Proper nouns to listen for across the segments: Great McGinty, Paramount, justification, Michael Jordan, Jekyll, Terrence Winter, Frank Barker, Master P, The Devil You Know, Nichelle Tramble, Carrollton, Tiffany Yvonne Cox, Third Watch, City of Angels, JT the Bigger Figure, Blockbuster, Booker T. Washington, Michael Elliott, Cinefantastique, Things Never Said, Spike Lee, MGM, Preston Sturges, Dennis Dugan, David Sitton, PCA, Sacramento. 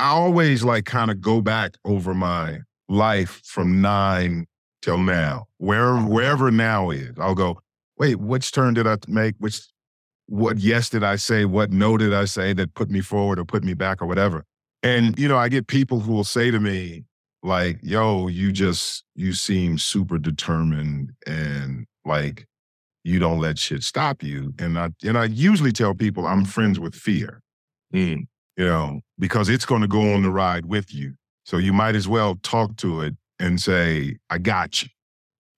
I always like kind of go back over my life from 9 till now, wherever now is. I'll go, wait, which turn did I make? What yes did I say? What no did I say that put me forward or put me back or whatever? And, you know, I get people who will say to me, like, yo, you seem super determined and like you don't let shit stop you. And I usually tell people I'm friends with fear, you know, because it's going to go on the ride with you. So you might as well talk to it and say, I got you.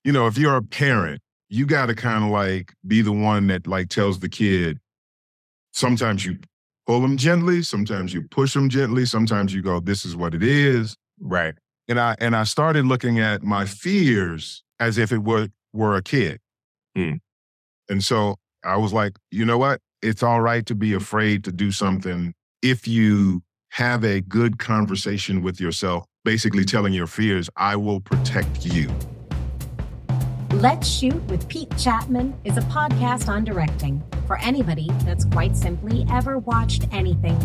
You know, if you're a parent, you got to kind of like be the one that like tells the kid, sometimes you pull them gently, sometimes you push them gently, sometimes you go, this is what it is. Right. And I started looking at my fears as if it were a kid. Mm. And so I was like, you know what? It's all right to be afraid to do something if you have a good conversation with yourself, basically telling your fears, I will protect you. Let's Shoot with Pete Chapman is a podcast on directing for anybody that's quite simply ever watched anything.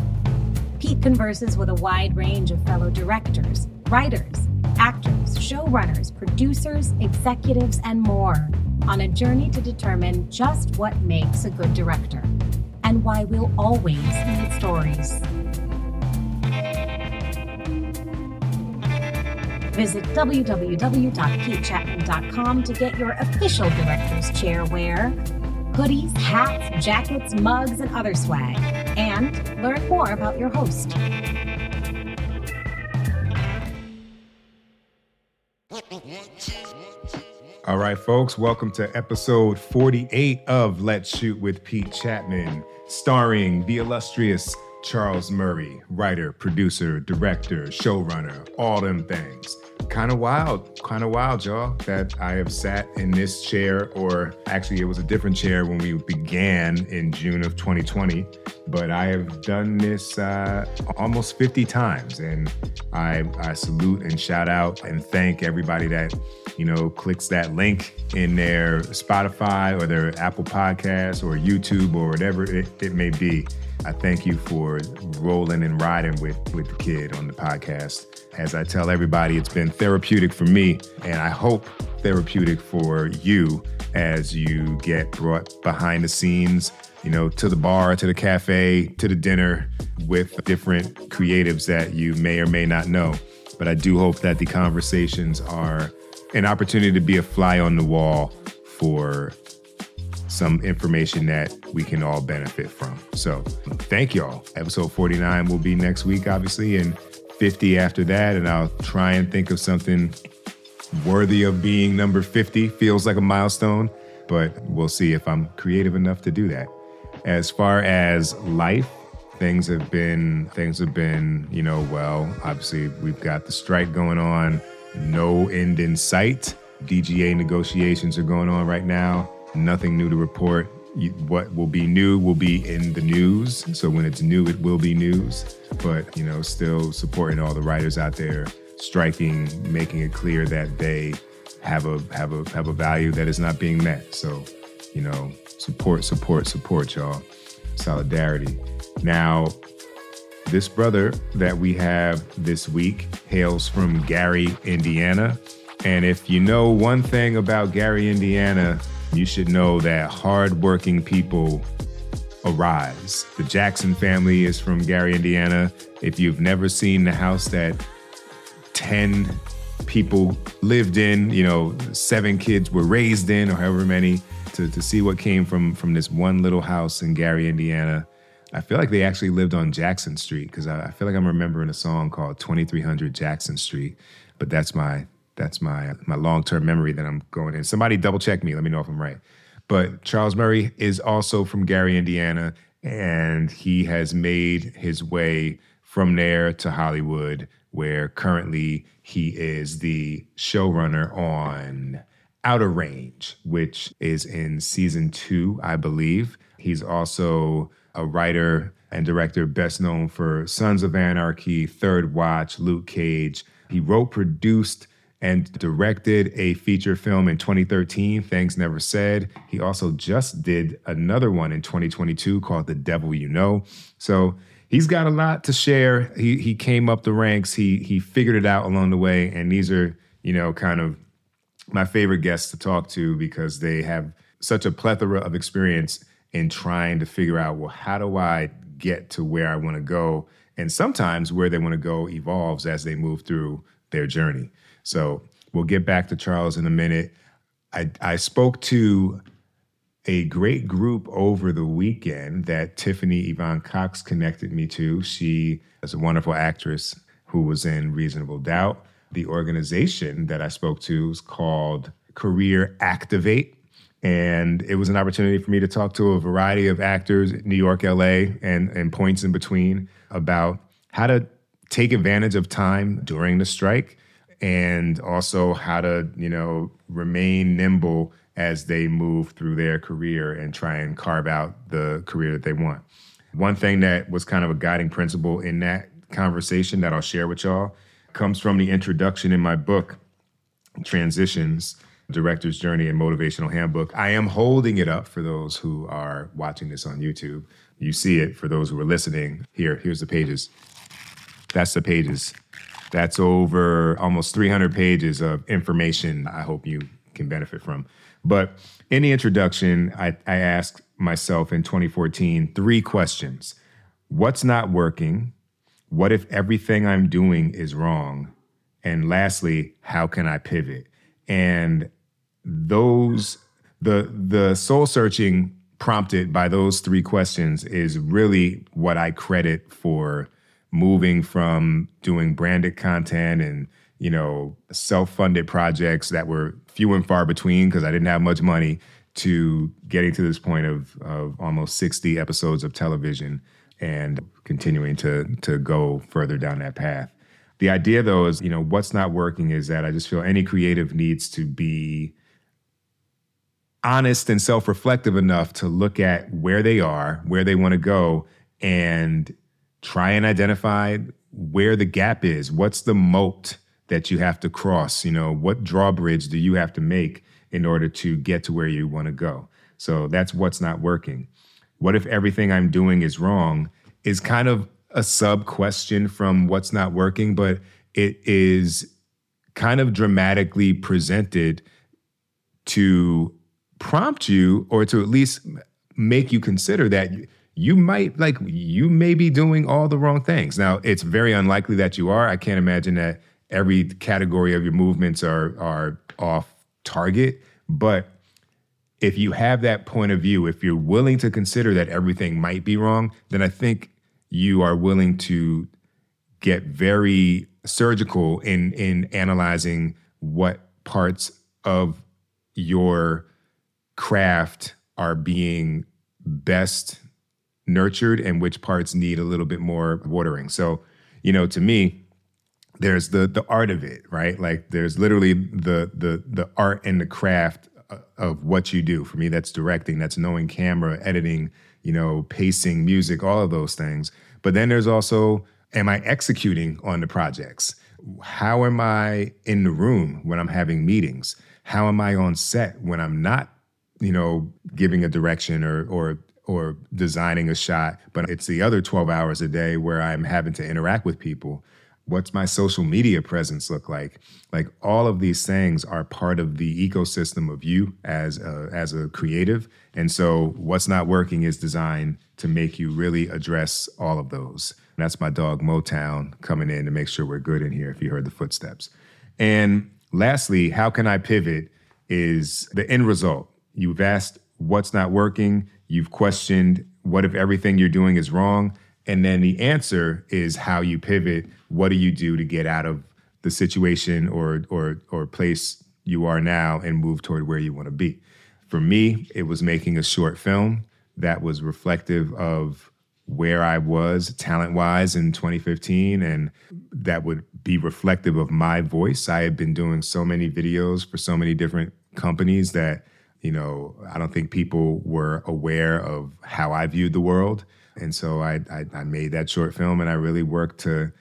Pete converses with a wide range of fellow directors, writers, actors, showrunners, producers, executives, and more on a journey to determine just what makes a good director and why we'll always need stories. Visit www.petechapman.com to get your official director's chair wear, hoodies, hats, jackets, mugs, and other swag, and learn more about your host. All right, folks, welcome to episode 48 of Let's Shoot with Pete Chapman, starring the illustrious Charles Murray, writer, producer, director, showrunner, all them things. Kind of wild, y'all, that I have sat in this chair, or actually it was a different chair when we began in June of 2020, but I have done this almost 50 times, and I salute and shout out and thank everybody that, you know, clicks that link in their Spotify or their Apple Podcasts or YouTube or whatever it may be. I thank you for rolling and riding with the kid on the podcast. As I tell everybody, it's been therapeutic for me, and I hope therapeutic for you as you get brought behind the scenes, you know, to the bar, to the cafe, to the dinner with different creatives that you may or may not know. But I do hope that the conversations are an opportunity to be a fly on the wall for some information that we can all benefit from. So thank y'all. Episode 49 will be next week, obviously, and 50 after that. And I'll try and think of something worthy of being number 50. Feels like a milestone, but we'll see if I'm creative enough to do that. As far as life, things have been, you know, well, obviously we've got the strike going on, no end in sight. DGA negotiations are going on right now. Nothing new to report. What will be new will be in the news. So when it's new, it will be news. But, you know, still supporting all the writers out there, striking, making it clear that they have a value that is not being met. So, you know, support, y'all. Solidarity. Now, this brother that we have this week hails from Gary, Indiana. And if you know one thing about Gary, Indiana, you should know that hardworking people arise. The Jackson family is from Gary, Indiana. If you've never seen the house that 10 people lived in, you know, 7 kids were raised in, or however many, to see what came from this one little house in Gary, Indiana. I feel like they actually lived on Jackson Street, because I feel like I'm remembering a song called 2300 Jackson Street, but that's my long-term memory that I'm going in. Somebody double check me. Let me know if I'm right. But Charles Murray is also from Gary, Indiana, and he has made his way from there to Hollywood, where currently he is the showrunner on Outer Range, which is in season 2, I believe. He's also a writer and director best known for Sons of Anarchy, Third Watch, Luke Cage. He wrote, produced, and directed a feature film in 2013, Things Never Said. He also just did another one in 2022 called The Devil You Know. So he's got a lot to share. He came up the ranks. He figured it out along the way. And these are, you know, kind of my favorite guests to talk to because they have such a plethora of experience in trying to figure out, well, how do I get to where I want to go? And sometimes where they want to go evolves as they move through their journey. So we'll get back to Charles in a minute. I spoke to a great group over the weekend that Tiffany Yvonne Cox connected me to. She is a wonderful actress who was in Reasonable Doubt. The organization that I spoke to is called Career Activate. And it was an opportunity for me to talk to a variety of actors in New York, LA, and points in between about how to take advantage of time during the strike and also how to, you know, remain nimble as they move through their career and try and carve out the career that they want. One thing that was kind of a guiding principle in that conversation that I'll share with y'all comes from the introduction in my book, Transitions: A Director's Journey and Motivational Handbook. I am holding it up for those who are watching this on YouTube. You see it for those who are listening. Here's the pages. That's the pages. That's over almost 300 pages of information I hope you can benefit from. But in the introduction, I asked myself in 2014 three questions. What's not working? What if everything I'm doing is wrong? And lastly, how can I pivot? And those, the soul searching prompted by those three questions is really what I credit for moving from doing branded content and, you know, self-funded projects that were few and far between because I didn't have much money to getting to this point of almost 60 episodes of television and continuing to go further down that path. The idea, though, is, you know, what's not working is that I just feel any creative needs to be honest and self-reflective enough to look at where they are, where they want to go, and try and identify where the gap is. What's the moat that you have to cross? You know, what drawbridge do you have to make in order to get to where you want to go? So that's what's not working. What if everything I'm doing is wrong is kind of a sub-question from what's not working, but it is kind of dramatically presented to prompt you or to at least make you consider that you may be doing all the wrong things. Now, it's very unlikely that you are. I can't imagine that every category of your movements are off target, but if you have that point of view, if you're willing to consider that everything might be wrong, then I think you are willing to get very surgical in analyzing what parts of your craft are being best nurtured and which parts need a little bit more watering. So, you know, to me, there's the art of it, right? Like there's literally the art and the craft of what you do. For me, that's directing, that's knowing camera, editing, you know, pacing, music, all of those things. But then there's also, am I executing on the projects? How am I in the room when I'm having meetings? How am I on set when I'm not, you know, giving a direction or designing a shot, but it's the other 12 hours a day where I'm having to interact with people? What's my social media presence look like? Like all of these things are part of the ecosystem of you as a creative. And so what's not working is designed to make you really address all of those. And that's my dog Motown coming in to make sure we're good in here if you heard the footsteps. And lastly, how can I pivot is the end result. You've asked what's not working. You've questioned what if everything you're doing is wrong? And then the answer is how you pivot. What do you do to get out of the situation or place you are now and move toward where you want to be? For me, it was making a short film that was reflective of where I was talent-wise in 2015, and that would be reflective of my voice. I had been doing so many videos for so many different companies that, you know, I don't think people were aware of how I viewed the world. And so I made that short film, and I really worked to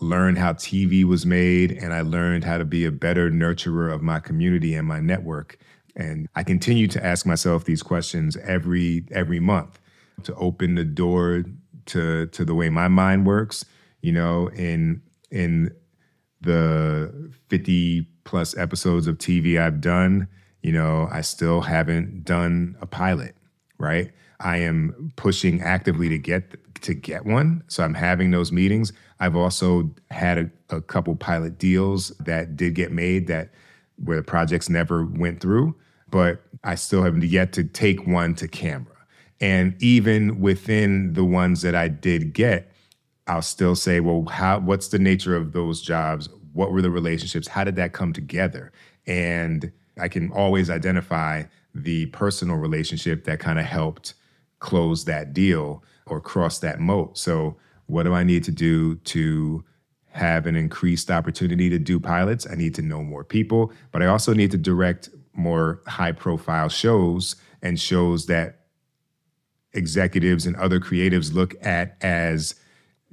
learn how TV was made, and I learned how to be a better nurturer of my community and my network. And I continue to ask myself these questions every month to open the door to the way my mind works, you know, in the 50 plus episodes of TV I've done, you know, I still haven't done a pilot, right? I am pushing actively to get one. So I'm having those meetings. I've also had a couple pilot deals that did get made where the projects never went through, but I still haven't yet to take one to camera. And even within the ones that I did get, I'll still say, well, what's the nature of those jobs? What were the relationships? How did that come together? And I can always identify the personal relationship that kind of helped close that deal or cross that moat. So what do I need to do to have an increased opportunity to do pilots? I need to know more people, but I also need to direct more high-profile shows and shows that executives and other creatives look at as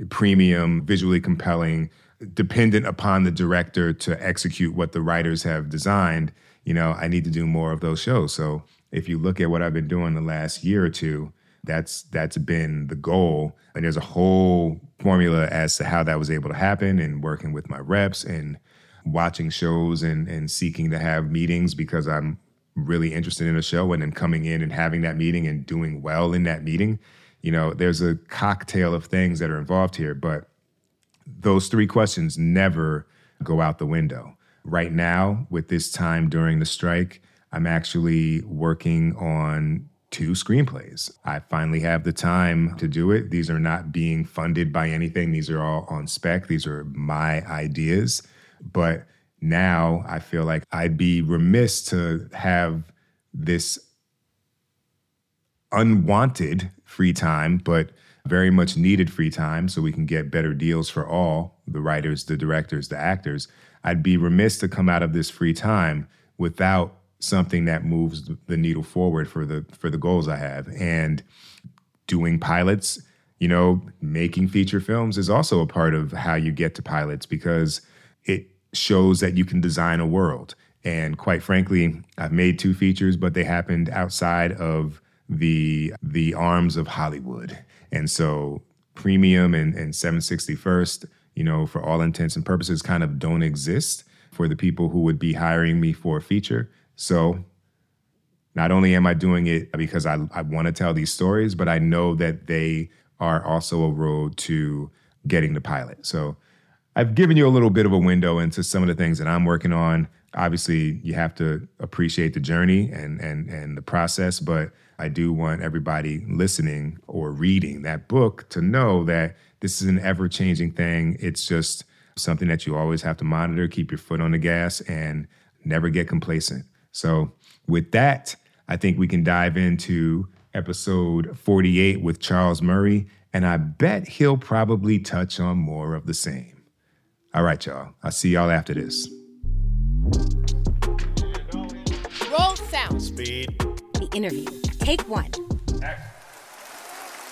premium, visually compelling, dependent upon the director to execute what the writers have designed. You know, I need to do more of those shows. So if you look at what I've been doing the last year or two, that's been the goal. And there's a whole formula as to how that was able to happen, and working with my reps and watching shows and seeking to have meetings because I'm really interested in a show, and then coming in and having that meeting and doing well in that meeting. You know, there's a cocktail of things that are involved here, but those three questions never go out the window. Right now, with this time during the strike, I'm actually working on 2 screenplays. I finally have the time to do it. These are not being funded by anything. These are all on spec. These are my ideas. But now I feel like I'd be remiss to have this unwanted free time, but very much needed free time so we can get better deals for all, the writers, the directors, the actors. I'd be remiss to come out of this free time without something that moves the needle forward for the goals I have. And doing pilots, you know, making feature films is also a part of how you get to pilots, because it shows that you can design a world. And quite frankly, I've made 2 features, but they happened outside of the arms of Hollywood. And so Premium and 761st, you know, for all intents and purposes, kind of don't exist for the people who would be hiring me for a feature. So not only am I doing it because I want to tell these stories, but I know that they are also a road to getting the pilot. So I've given you a little bit of a window into some of the things that I'm working on. Obviously, you have to appreciate the journey and the process, but I do want everybody listening or reading that book to know that this is an ever-changing thing. It's just something that you always have to monitor, keep your foot on the gas, and never get complacent. So with that, I think we can dive into episode 48 with Charles Murray, and I bet he'll probably touch on more of the same. All right, y'all. I'll see y'all after this. Roll sound. Speed. The interview. Take 1.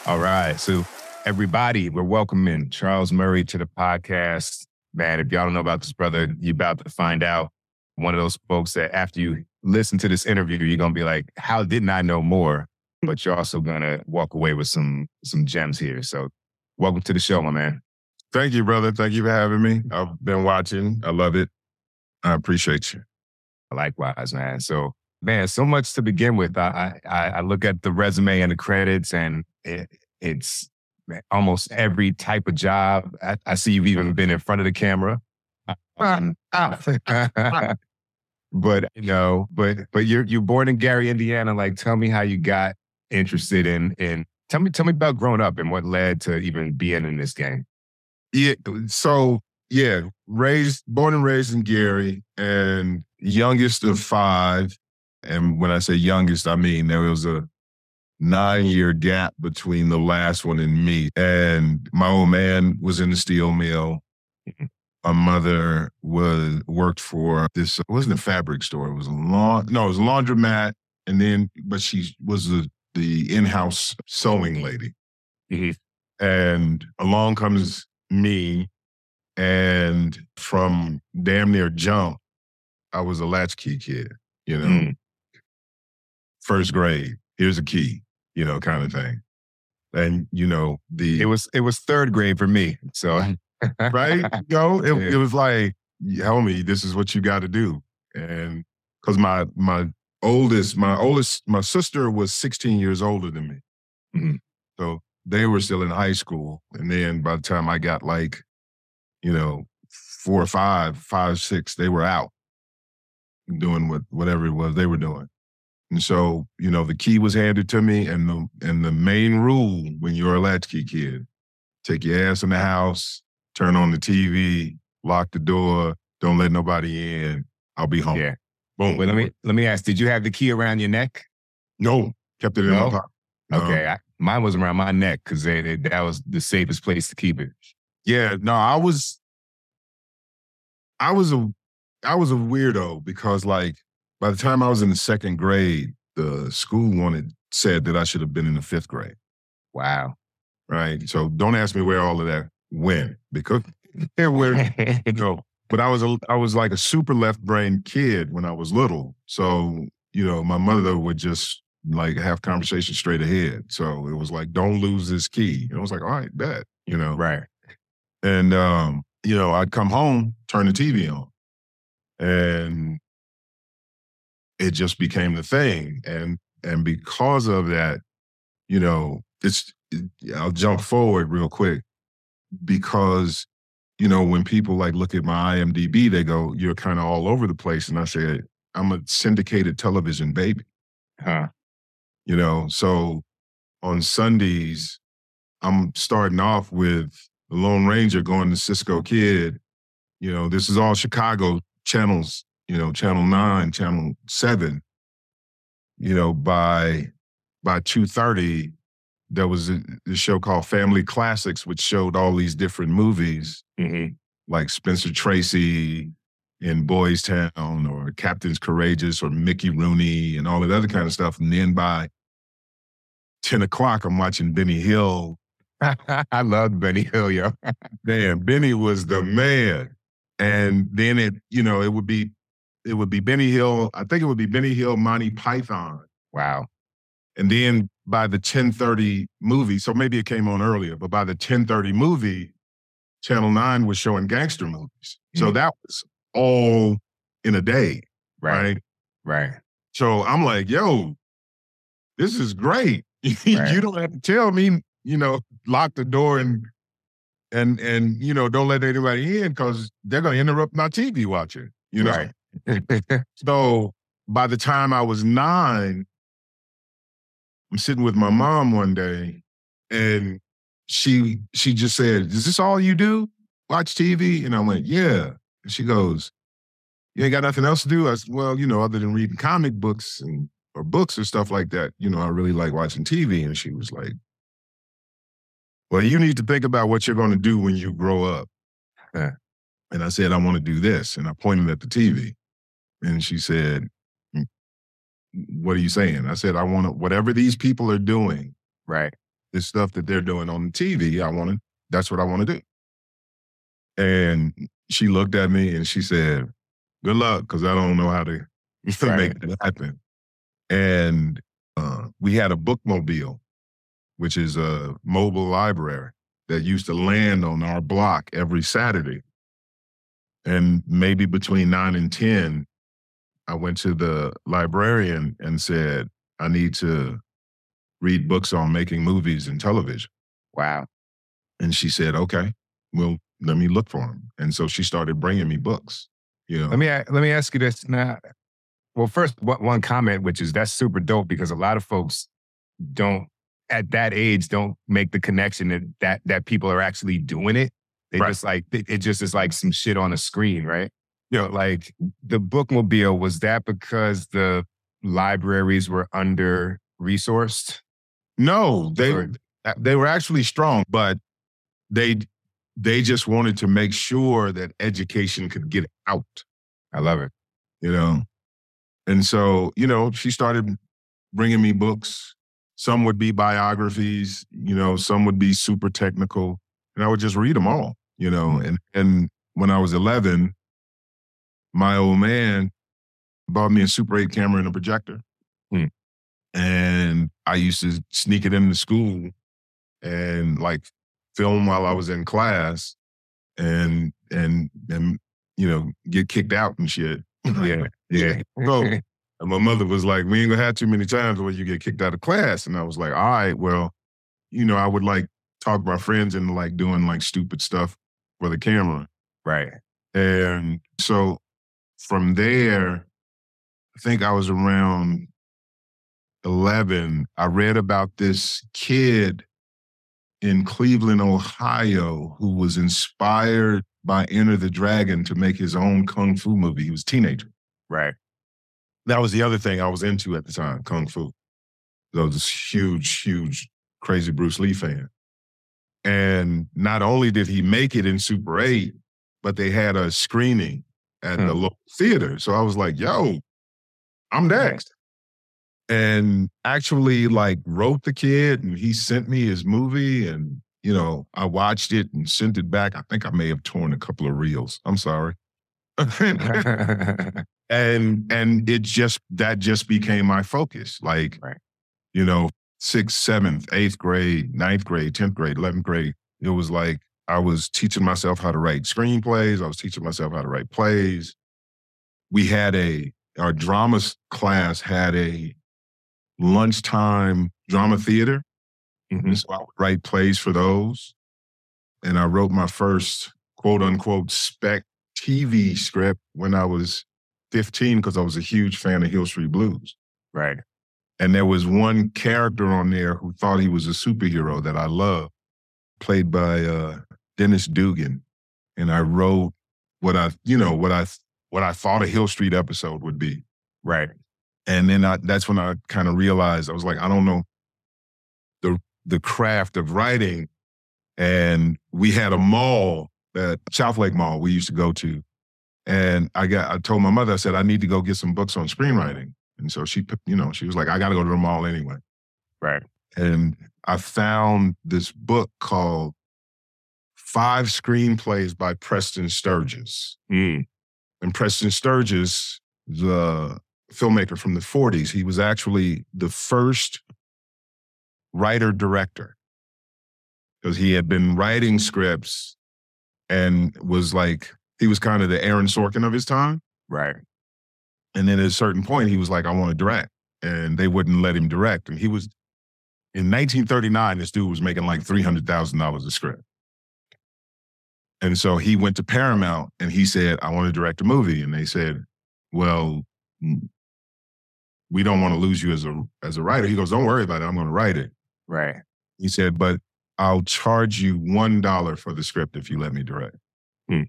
All right. So everybody, we're welcoming Charles Murray to the podcast. Man, if y'all don't know about this brother, you're about to find out. One of those folks that after you listen to this interview, you're going to be like, how didn't I know more? But you're also going to walk away with some gems here. So welcome to the show, my man. Thank you, brother. Thank you for having me. I've been watching. I love it. I appreciate you. Likewise, man. So, man, so much to begin with. I look at the resume and the credits, and it's almost every type of job. I see you've even been in front of the camera. But, you know, but you're born in Gary, Indiana. Like, tell me how you got interested in tell me about growing up and what led to even being in this game. Yeah. So, yeah, born and raised in Gary, and youngest of 5. And when I say youngest, I mean there was a 9-year gap between the last one and me. And my old man was in the steel mill. My mother worked for this, it wasn't a fabric store. It was a laundromat. And then, but she was the in-house sewing lady. Mm-hmm. And along comes me. And from damn near jump, I was a latchkey kid, you know, First grade, here's a key, you know, kind of thing. And, you know, it was third grade for me. So, right? You know, it was like, homie, this is what you got to do. And because my sister was 16 years older than me. Mm-hmm. So they were still in high school. And then by the time I got like, you know, 4 or 5, 5, 6, they were out doing whatever it was they were doing. And so, you know, the key was handed to me, and the main rule when you're a latchkey kid, take your ass in the house, turn on the TV, lock the door, don't let nobody in, I'll be home. Yeah. Boom. Well, let me ask, did you have the key around your neck? No, kept it in my pocket. Okay, mine was around my neck because that was the safest place to keep it. Yeah, no, I was a weirdo because, like, by the time I was in the second grade, the school said that I should have been in the fifth grade. Wow. Right. So don't ask me where all of that went because but I was like a super left-brained kid when I was little. So, you know, my mother would just like have conversations straight ahead. So it was like, don't lose this key. And I was like, all right, bet, you know. Right. And, you know, I'd come home, turn the TV on, and it just became the thing. And because of that, you know, I'll jump forward real quick because, you know, when people like look at my IMDb, they go, you're kind of all over the place. And I say, I'm a syndicated television baby. Huh. You know, so on Sundays, I'm starting off with The Lone Ranger going to Cisco Kid. You know, this is all Chicago channels, you know, Channel 9, Channel 7. You know, by 2:30, there was a show called Family Classics, which showed all these different movies, mm-hmm. like Spencer Tracy in Boys Town or Captain's Courageous or Mickey Rooney and all that other kind of stuff. And then by 10 o'clock, I'm watching Benny Hill. I loved Benny Hill, yo. Damn, Benny was the man. And then it would be Benny Hill. I think it would be Benny Hill, Monty Python. Wow. And then by the 10:30 movie, so maybe it came on earlier, but by the 10:30 movie, Channel 9 was showing gangster movies. Mm-hmm. So that was all in a day. Right. Right. So I'm like, yo, this is great. Right. You don't have to tell me, you know, lock the door and you know, don't let anybody in because they're going to interrupt my TV watching, you know? Right. So by the time I was 9, I'm sitting with my mom one day and she just said, is this all you do? Watch TV? And I went, yeah. And she goes, you ain't got nothing else to do? I said, well, you know, other than reading comic books or books or stuff like that, you know, I really like watching TV. And she was like, well, you need to think about what you're going to do when you grow up. Yeah. And I said, I want to do this. And I pointed at the TV. And she said, what are you saying? I said, I want to, whatever these people are doing, right? This stuff that they're doing on the TV, that's what I want to do. And she looked at me and she said, good luck, because I don't know how to make that happen. And we had a bookmobile, which is a mobile library that used to land on our block every Saturday. And maybe between 9 and 10, I went to the librarian and said, I need to read books on making movies and television. Wow. And she said, okay, well, let me look for them. And so she started bringing me books. You know? Let me ask you this now. Well, first, one comment, which is that's super dope because a lot of folks don't make the connection that people are actually doing it. They just like, it just is like some shit on a screen, right? You know, like the bookmobile, was that because the libraries were under-resourced? No, they were actually strong, but they just wanted to make sure that education could get out. I love it. You know? And so, you know, she started bringing me books. Some would be biographies, you know, some would be super technical, and I would just read them all, you know. And when I was 11, my old man bought me a Super 8 camera and a projector. And I used to sneak it into school and like film while I was in class and you know, get kicked out and shit. Yeah. Yeah. So, and my mother was like, we ain't gonna have too many times where you get kicked out of class. And I was like, all right, well, you know, I would like talk my friends into like doing like stupid stuff for the camera. Right. And so from there, I think I was around 11. I read about this kid in Cleveland, Ohio, who was inspired by Enter the Dragon to make his own kung fu movie. He was a teenager. Right. That was the other thing I was into at the time, kung fu. I was this huge, huge, crazy Bruce Lee fan. And not only did he make it in Super 8, but they had a screening at the local theater. So I was like, yo, I'm next. And actually like wrote the kid and he sent me his movie and, you know, I watched it and sent it back. I think I may have torn a couple of reels. I'm sorry. and it just, that just became my focus. Like, you know, 6th, 7th, 8th grade, 9th grade, 10th grade, 11th grade. It was like, I was teaching myself how to write screenplays. I was teaching myself how to write plays. We had our drama class had a lunchtime drama theater. Mm-hmm. So I would write plays for those. And I wrote my first quote unquote spec TV script when I was 15 because I was a huge fan of Hill Street Blues. Right. And there was one character on there who thought he was a superhero that I loved, played by Dennis Dugan, and I wrote what I thought a Hill Street episode would be. Right. And then that's when I kind of realized, I was like, I don't know the craft of writing. And we had a mall, South Lake Mall we used to go to. And I told my mother, I said, I need to go get some books on screenwriting. And so she, you know, she was like, I got to go to the mall anyway. Right. And I found this book called 5 Screenplays by Preston Sturges. Mm. And Preston Sturges, the filmmaker from the 40s, he was actually the first writer-director because he had been writing scripts and was like, he was kind of the Aaron Sorkin of his time. Right. And then at a certain point, he was like, I want to direct. And they wouldn't let him direct. And he was, in 1939, this dude was making like $300,000 a script. And so he went to Paramount and he said, I want to direct a movie. And they said, well, we don't want to lose you as a writer. He goes, don't worry about it. I'm going to write it. Right. He said, but I'll charge you $1 for the script if you let me direct. Hmm.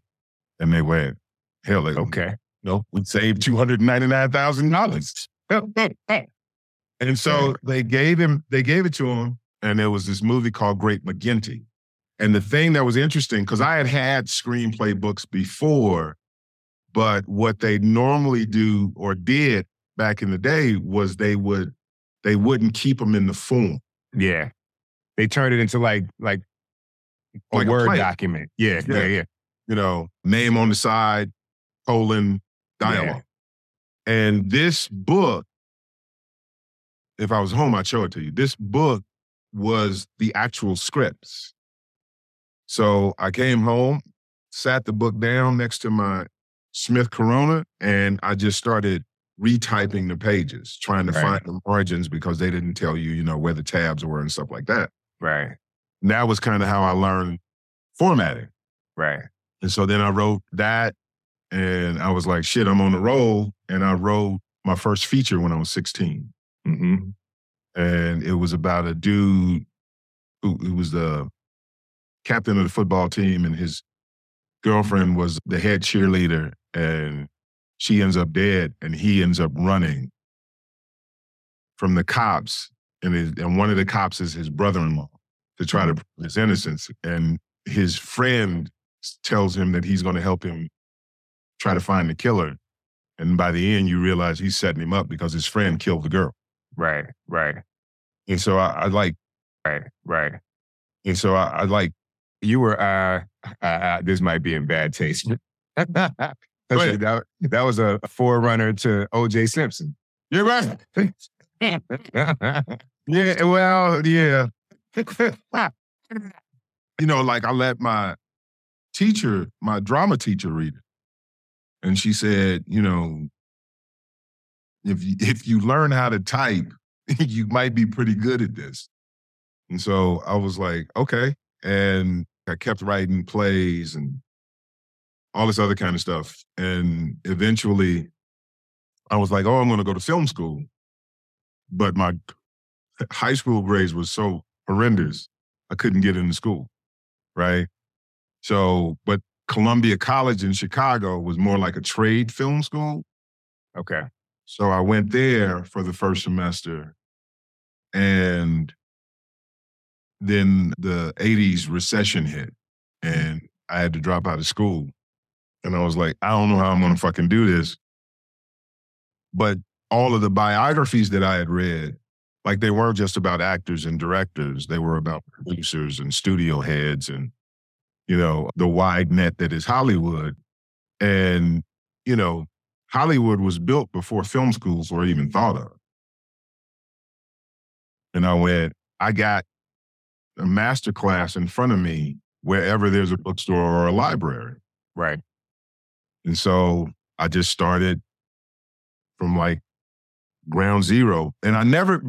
And they went, hell, okay. No, we saved $299,000. And so they gave it to him. And there was this movie called Great McGinty. And the thing that was interesting, because I had screenplay books before, but what they normally do or did back in the day was they wouldn't keep them in the form. Yeah. They turned it into like a Word document. Yeah. You know, name on the side, colon, dialogue. Yeah. And this book, if I was home, I'd show it to you. This book was the actual scripts. So I came home, sat the book down next to my Smith Corona, and I just started retyping the pages, trying to find the margins because they didn't tell you, you know, where the tabs were and stuff like that. Right. And that was kind of how I learned formatting. Right. And so then I wrote that, and I was like, shit, I'm on the roll. And I wrote my first feature when I was 16. Mm-hmm. And it was about a dude who was the captain of the football team, and his girlfriend was the head cheerleader, and she ends up dead, and he ends up running from the cops, and one of the cops is his brother-in-law to try to prove his innocence, and his friend tells him that he's going to help him try to find the killer, and by the end, you realize he's setting him up because his friend killed the girl. Right. And so I you were, this might be in bad taste. that was a forerunner to O.J. Simpson. You're right. Yeah, well, yeah. You know, like I let my teacher, my drama teacher read it. And she said, you know, if you learn how to type, you might be pretty good at this. And so I was like, okay. And I kept writing plays and all this other kind of stuff. And eventually I was like, oh, I'm going to go to film school. But my high school grades were so horrendous, I couldn't get into school, right? So, but Columbia College in Chicago was more like a trade film school. Okay. So I went there for the first semester, and then the 80s recession hit, and I had to drop out of school. And I was like, I don't know how I'm going to fucking do this. But all of the biographies that I had read, like they weren't just about actors and directors. They were about producers and studio heads and, you know, the wide net that is Hollywood. And, you know, Hollywood was built before film schools were even thought of. And I went, I got a master class in front of me wherever there's a bookstore or a library. Right. And so I just started from like ground zero. And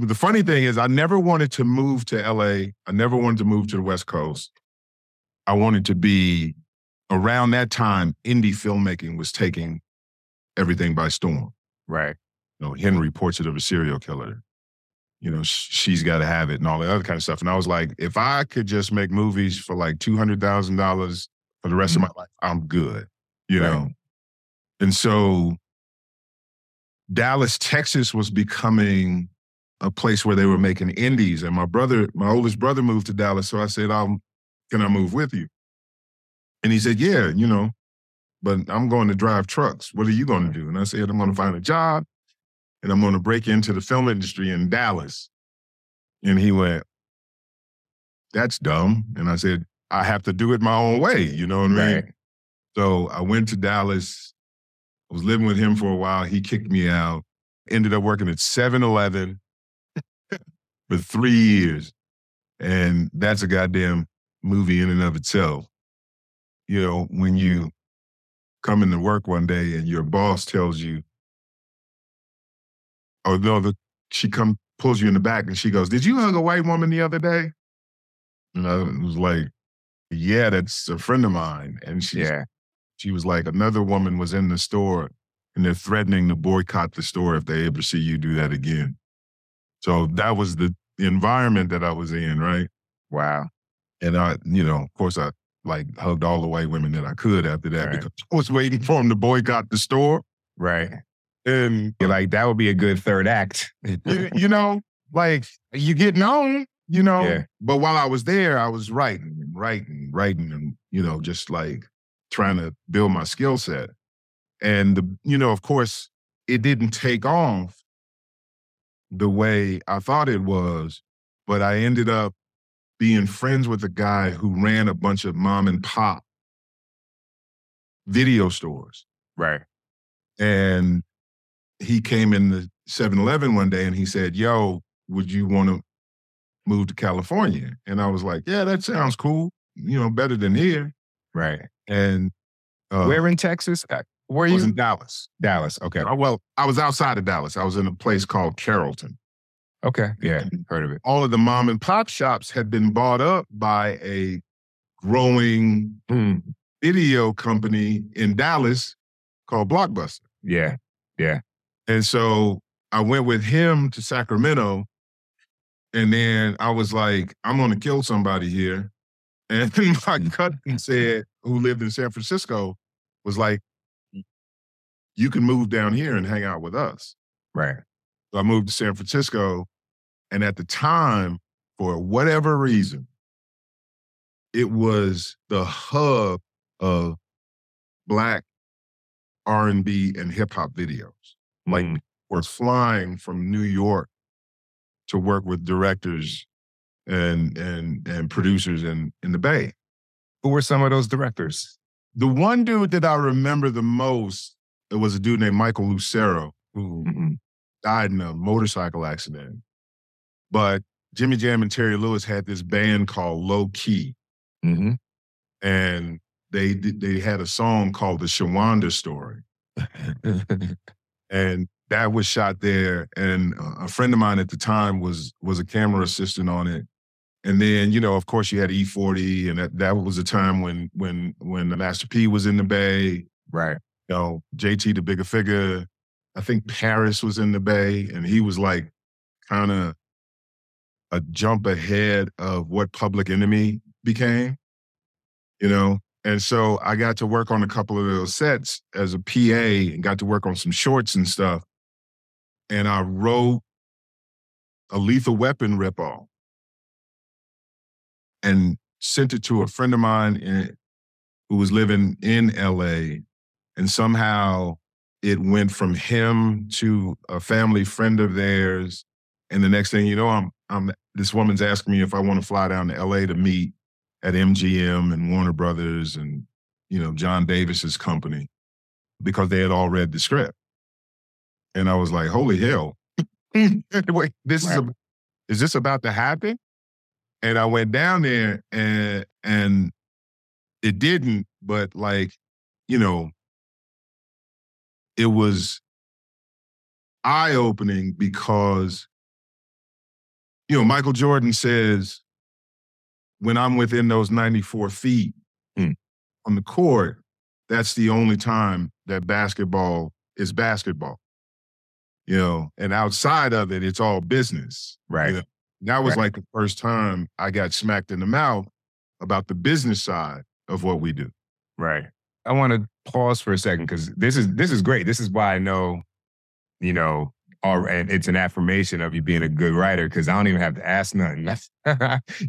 the funny thing is I never wanted to move to LA. I never wanted to move to the West Coast. I wanted to be, around that time, indie filmmaking was taking everything by storm. Right. You know, Henry, Portrait of a Serial Killer. You know, She's Got to Have It and all that other kind of stuff. And I was like, if I could just make movies for like $200,000 for the rest of my life, I'm good, you know? Right. And so Dallas, Texas was becoming a place where they were making indies. And my oldest brother moved to Dallas. So I said, can I move with you? And he said, yeah, you know, but I'm going to drive trucks. What are you going to do? And I said, I'm going to find a job and I'm going to break into the film industry in Dallas. And he went, that's dumb. And I said, I have to do it my own way. You know what I mean? So I went to Dallas. I was living with him for a while. He kicked me out. Ended up working at 7-Eleven for 3 years. And that's a goddamn movie in and of itself. You know, when you come into work one day and your boss tells you, oh no, she pulls you in the back and she goes, did you hug a white woman the other day? And I was like, yeah, that's a friend of mine. And she was like, another woman was in the store and they're threatening to boycott the store if they ever see you do that again. So that was the environment that I was in, right? Wow. And I, you know, of course I like hugged all the white women that I could after that because I was waiting for them to boycott the store. Right. And you're like, that would be a good third act. you know, like you getting on. You know, but while I was there, I was writing and, you know, just like trying to build my skill set. And, you know, of course, it didn't take off the way I thought it was, but I ended up being friends with a guy who ran a bunch of mom and pop video stores. Right. And he came in the 7-Eleven one day and he said, yo, would you want to moved to California? And I was like, yeah, that sounds cool. You know, better than here. Right. And where in Texas? Where you? I was in Dallas. Dallas. Okay. Well, I was outside of Dallas. I was in a place called Carrollton. Okay. Yeah. And heard of it. All of the mom and pop shops had been bought up by a growing video company in Dallas called Blockbuster. Yeah. Yeah. And so I went with him to Sacramento. And then I was like, I'm going to kill somebody here. And my cousin said, who lived in San Francisco, was like, you can move down here and hang out with us. Right. So I moved to San Francisco. And at the time, for whatever reason, it was the hub of Black R&B and hip hop videos. Like, we're flying from New York to work with directors and producers in the Bay. Who were some of those directors? The one dude that I remember the most, it was a dude named Michael Lucero, who died in a motorcycle accident. But Jimmy Jam and Terry Lewis had this band called Low Key. Mm-hmm. And they had a song called The Shawanda Story. And that was shot there. And a friend of mine at the time was a camera assistant on it. And then, you know, of course you had E-40, and that was a time when Master P was in the Bay. Right. You know, JT the Bigger Figure. I think Paris was in the Bay, and he was like kind of a jump ahead of what Public Enemy became, you know? And so I got to work on a couple of those sets as a PA and got to work on some shorts and stuff. And I wrote a Lethal Weapon ripoff and sent it to a friend of mine who was living in LA. And somehow it went from him to a family friend of theirs. And the next thing you know, this woman's asking me if I want to fly down to LA to meet at MGM and Warner Brothers and, you know, John Davis's company, because they had all read the script. And I was like, holy hell, wait, is this about to happen? And I went down there and it didn't, but like, you know, it was eye-opening because, you know, Michael Jordan says, when I'm within those 94 feet on the court, that's the only time that basketball is basketball, you know, and outside of it, it's all business. Right. You know? That was like the first time I got smacked in the mouth about the business side of what we do. Right. I want to pause for a second because this is great. This is why I know, you know, and it's an affirmation of you being a good writer, because I don't even have to ask nothing.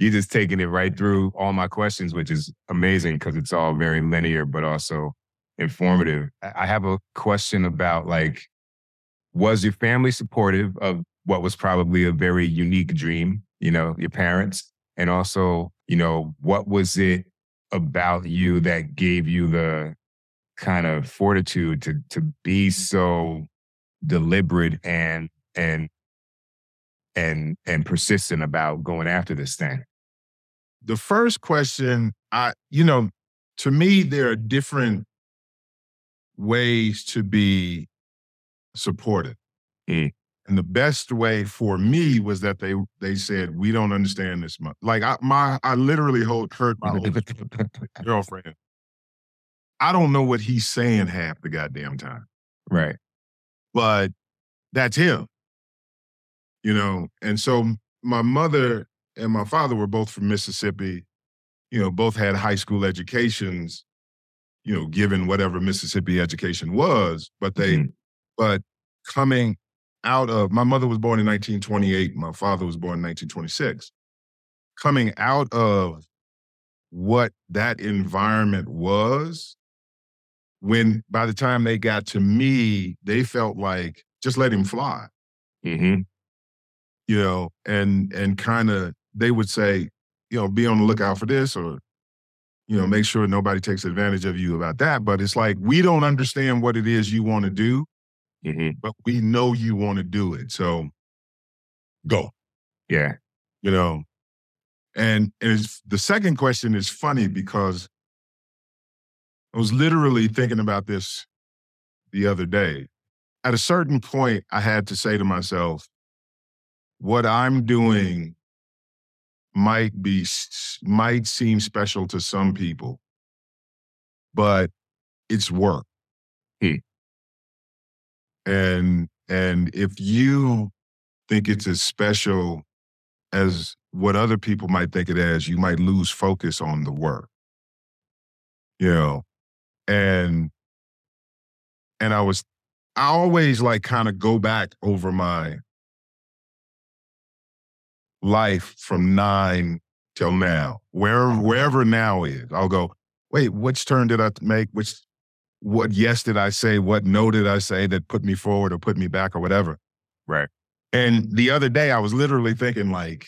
You're just taking it right through all my questions, which is amazing because it's all very linear, but also informative. I have a question about, like, was your family supportive of what was probably a very unique dream, you know, your parents? And also, you know, what was it about you that gave you the kind of fortitude to be so deliberate and persistent about going after this thing? The first question, you know, to me, there are different ways to be supported. Mm. And the best way for me was that they said, we don't understand this much. Like I literally hurt my old girlfriend. I don't know what he's saying half the goddamn time. Right. But that's him, you know? And so my mother and my father were both from Mississippi, you know, both had high school educations, you know, given whatever Mississippi education was, but but coming out of, my mother was born in 1928, my father was born in 1926. Coming out of what that environment was, when by the time they got to me, they felt like, just let him fly. Mm-hmm. You know, and kind of, they would say, you know, be on the lookout for this, or, you know, make sure nobody takes advantage of you about that. But it's like, we don't understand what it is you want to do, mm-hmm. but we know you want to do it. So go. Yeah. You know, and the second question is funny because I was literally thinking about this the other day. At a certain point, I had to say to myself, what I'm doing might seem special to some people, but it's work. Hmm. And if you think it's as special as what other people might think it as, you might lose focus on the work, you know? And I always like kind of go back over my life from 9 till now, wherever now is. I'll go, wait, which turn did I make? What yes did I say? What no did I say that put me forward or put me back or whatever? Right. And the other day I was literally thinking, like,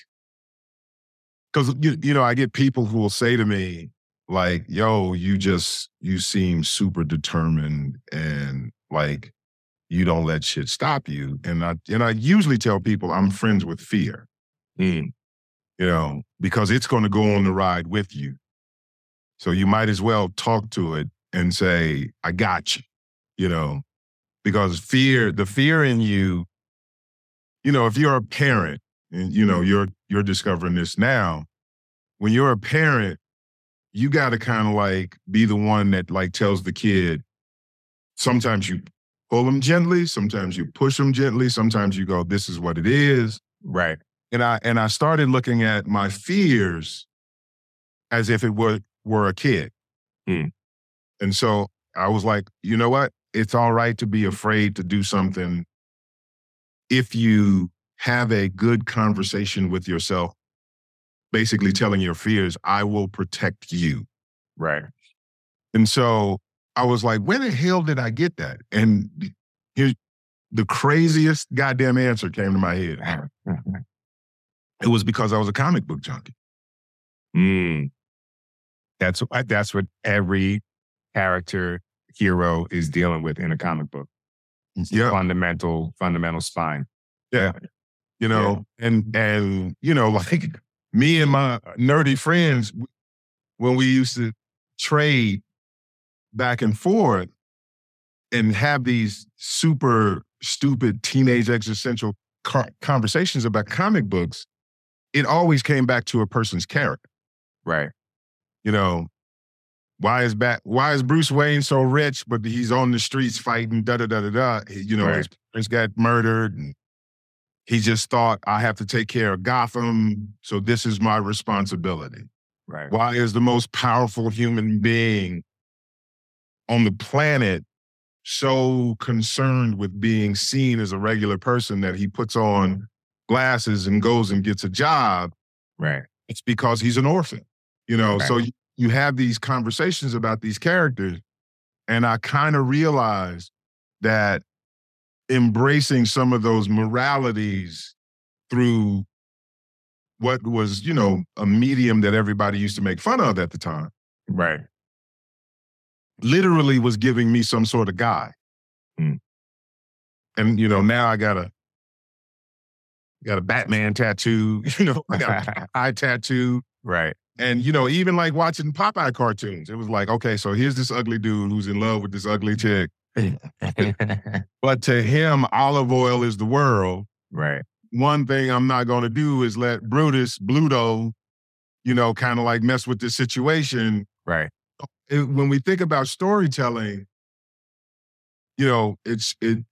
because you know, I get people who will say to me, like, yo, you seem super determined and like you don't let shit stop you. And I usually tell people I'm friends with fear. Mm. you know, because it's going to go on the ride with you. So you might as well talk to it and say, I got you, you know, because fear, the fear in you, you know, if you're a parent and, you know, you're discovering this now, when you're a parent, you got to kind of like be the one that like tells the kid, sometimes you pull them gently, sometimes you push them gently, sometimes you go, this is what it is. Right. And I started looking at my fears as if it were a kid. Mm. And so I was like, you know what? It's all right to be afraid to do something if you have a good conversation with yourself, basically telling your fears, I will protect you. Right. And so I was like, where the hell did I get that? And here's the craziest goddamn answer came to my head. It was because I was a comic book junkie. Mm. That's what every character hero is dealing with in a comic book. It's the fundamental spine. Yeah. You know, yeah. And you know, like me and my nerdy friends, when we used to trade back and forth and have these super stupid teenage existential conversations about comic books, it always came back to a person's character. Right. You know, why is Bruce Wayne so rich, but he's on the streets fighting, da-da-da-da-da. You know, right. His parents got murdered, and he just thought, I have to take care of Gotham, so this is my responsibility. Right. Why is the most powerful human being on the planet so concerned with being seen as a regular person that he puts on glasses and goes and gets a job? Right. It's because he's an orphan, you know? Right. So you have these conversations about these characters, and I kind of realized that embracing some of those moralities through what was, you know, a medium that everybody used to make fun of at the time. Right. Literally was giving me some sort of guide. Mm. And, you know, now I got a Batman tattoo, you know, I got an eye tattoo. Right. And, you know, even like watching Popeye cartoons, it was like, okay, so here's this ugly dude who's in love with this ugly chick. But to him, olive oil is the world. Right. One thing I'm not going to do is let Bluto, you know, kind of like mess with this situation. Right. When we think about storytelling, you know, it's and,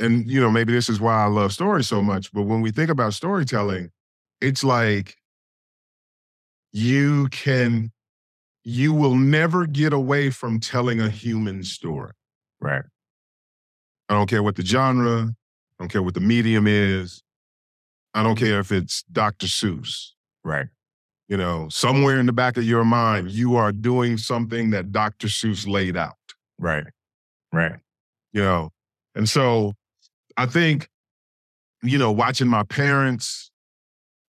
you know, maybe this is why I love stories so much, but when we think about storytelling, it's like you will never get away from telling a human story. Right. I don't care what the genre, I don't care what the medium is. I don't care if it's Dr. Seuss. Right. You know, somewhere in the back of your mind, you are doing something that Dr. Seuss laid out. Right. Right. You know, and so I think, you know, watching my parents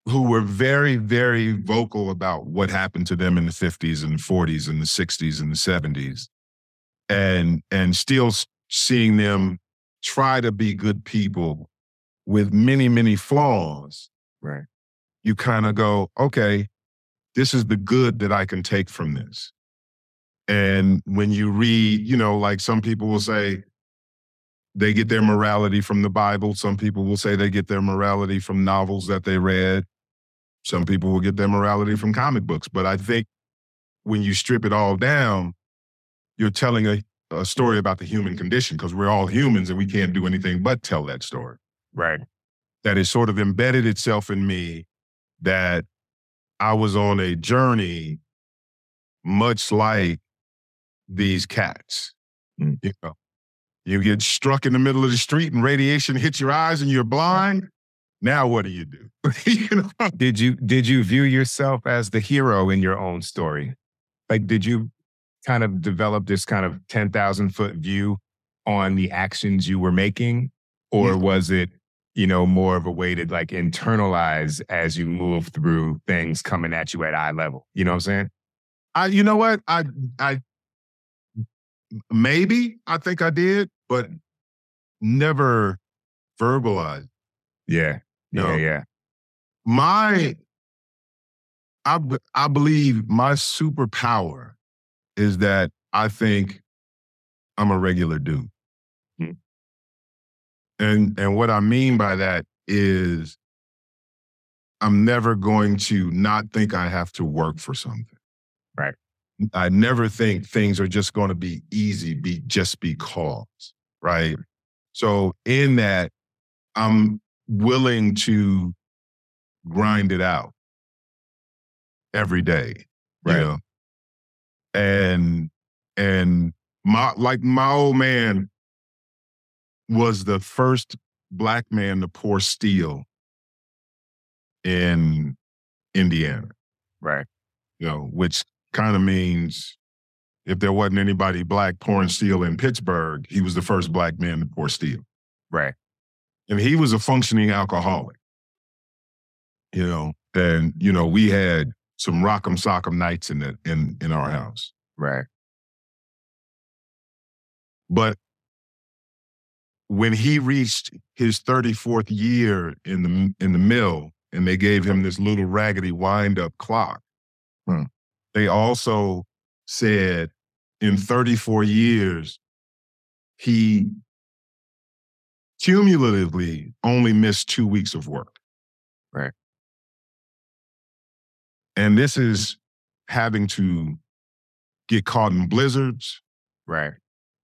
who were very, very vocal about what happened to them in the 50s and the 40s and the 60s and the 70s, and still seeing them try to be good people with many, many flaws. Right. You kind of go, okay, this is the good that I can take from this. And when you read, you know, like some people will say they get their morality from the Bible. Some people will say they get their morality from novels that they read. Some people will get their morality from comic books. But I think when you strip it all down, you're telling a story about the human condition, because we're all humans and we can't do anything but tell that story. Right. That has sort of embedded itself in me, that I was on a journey much like these cats. Mm. You know, you get struck in the middle of the street and radiation hits your eyes and you're blind. Now what do you do? You know? Did you view yourself as the hero in your own story? Like, did you kind of develop this kind of 10,000-foot view on the actions you were making? Or was it, you know, more of a way to like internalize as you move through things coming at you at eye level? You know what I'm saying? You know what? I think I did, but never verbalized. Yeah. No. Yeah. My I believe my superpower is that I think I'm a regular dude. Mm-hmm. And what I mean by that is I'm never going to not think I have to work for something. Right. I never think things are just going to be easy, just because, right? So in that, I'm willing to grind it out every day, right? You know? And my old man was the first Black man to pour steel in Indiana, right? You know, which kind of means if there wasn't anybody Black pouring steel in Pittsburgh, he was the first Black man to pour steel, right? And he was a functioning alcoholic, you know. And you know, we had some rock'em sock'em nights in our house, right? But when he reached his 34th year in the mill, and they gave him this little raggedy wind-up clock, they also said in 34 years, he cumulatively only missed 2 weeks of work. Right. And this is having to get caught in blizzards. Right.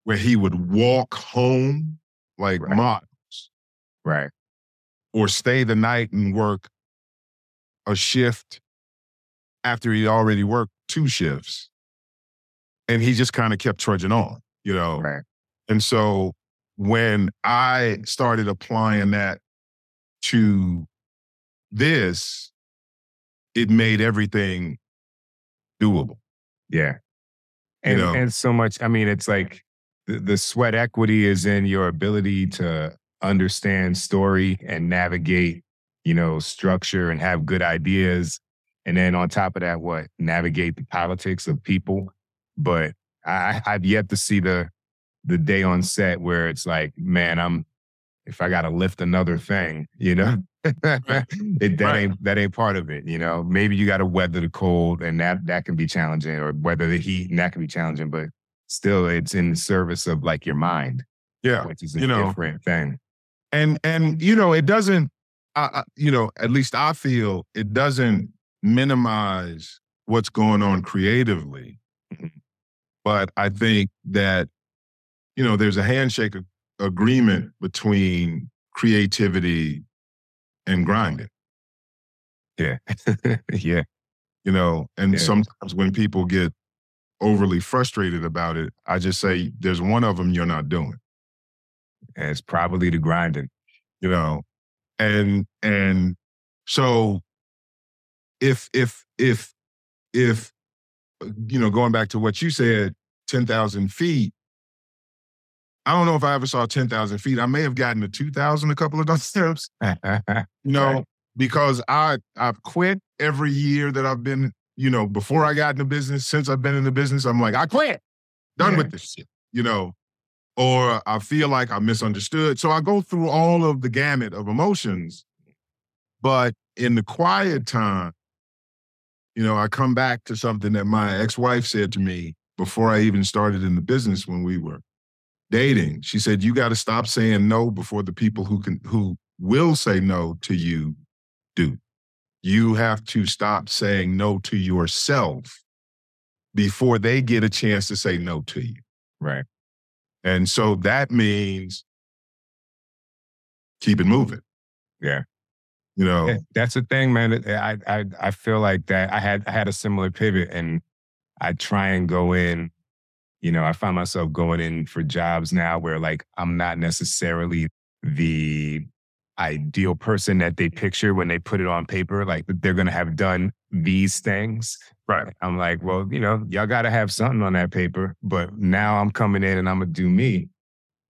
Where he would walk home like miles. Right. Or stay the night and work a shift after he already worked 2 shifts. And he just kind of kept trudging on, you know? Right. And so when I started applying that to this, it made everything doable. Yeah. And, you know? And so much, I mean, it's like the sweat equity is in your ability to understand story and navigate, you know, structure and have good ideas. And then on top of that, navigate the politics of people. But I've yet to see the day on set where it's like, man, if I gotta lift another thing, you know, that ain't part of it. You know, maybe you gotta weather the cold and that can be challenging, or weather the heat and that can be challenging, but still it's in the service of like your mind. Yeah. Which is a different thing. And, you know, it doesn't, you know, at least I feel it doesn't minimize what's going on creatively. But I think that, you know, there's a handshake agreement between creativity and grinding. Yeah. Yeah. You know, and sometimes when people get overly frustrated about it, I just say, there's one of them you're not doing. And it's probably the grinding, you know, and so if you know, going back to what you said, 10,000 feet. I don't know if I ever saw 10,000 feet. I may have gotten to 2,000 a couple of those times, you know, because I've quit every year that I've been, you know, before I got into business. Since I've been in the business, I'm like, I quit. Done with this shit, you know. Or I feel like I misunderstood. So I go through all of the gamut of emotions, but in the quiet time, you know, I come back to something that my ex-wife said to me before I even started in the business when we were dating. She said, you got to stop saying no before the people who will say no to you do. You have to stop saying no to yourself before they get a chance to say no to you. Right. And so that means keep it moving. Yeah. You know, that's the thing, man. I feel like that I had a similar pivot, and I try and go in, you know, I find myself going in for jobs now where like, I'm not necessarily the ideal person that they picture when they put it on paper, like they're going to have done these things. Right. I'm like, well, you know, y'all got to have something on that paper, but now I'm coming in and I'm going to do me,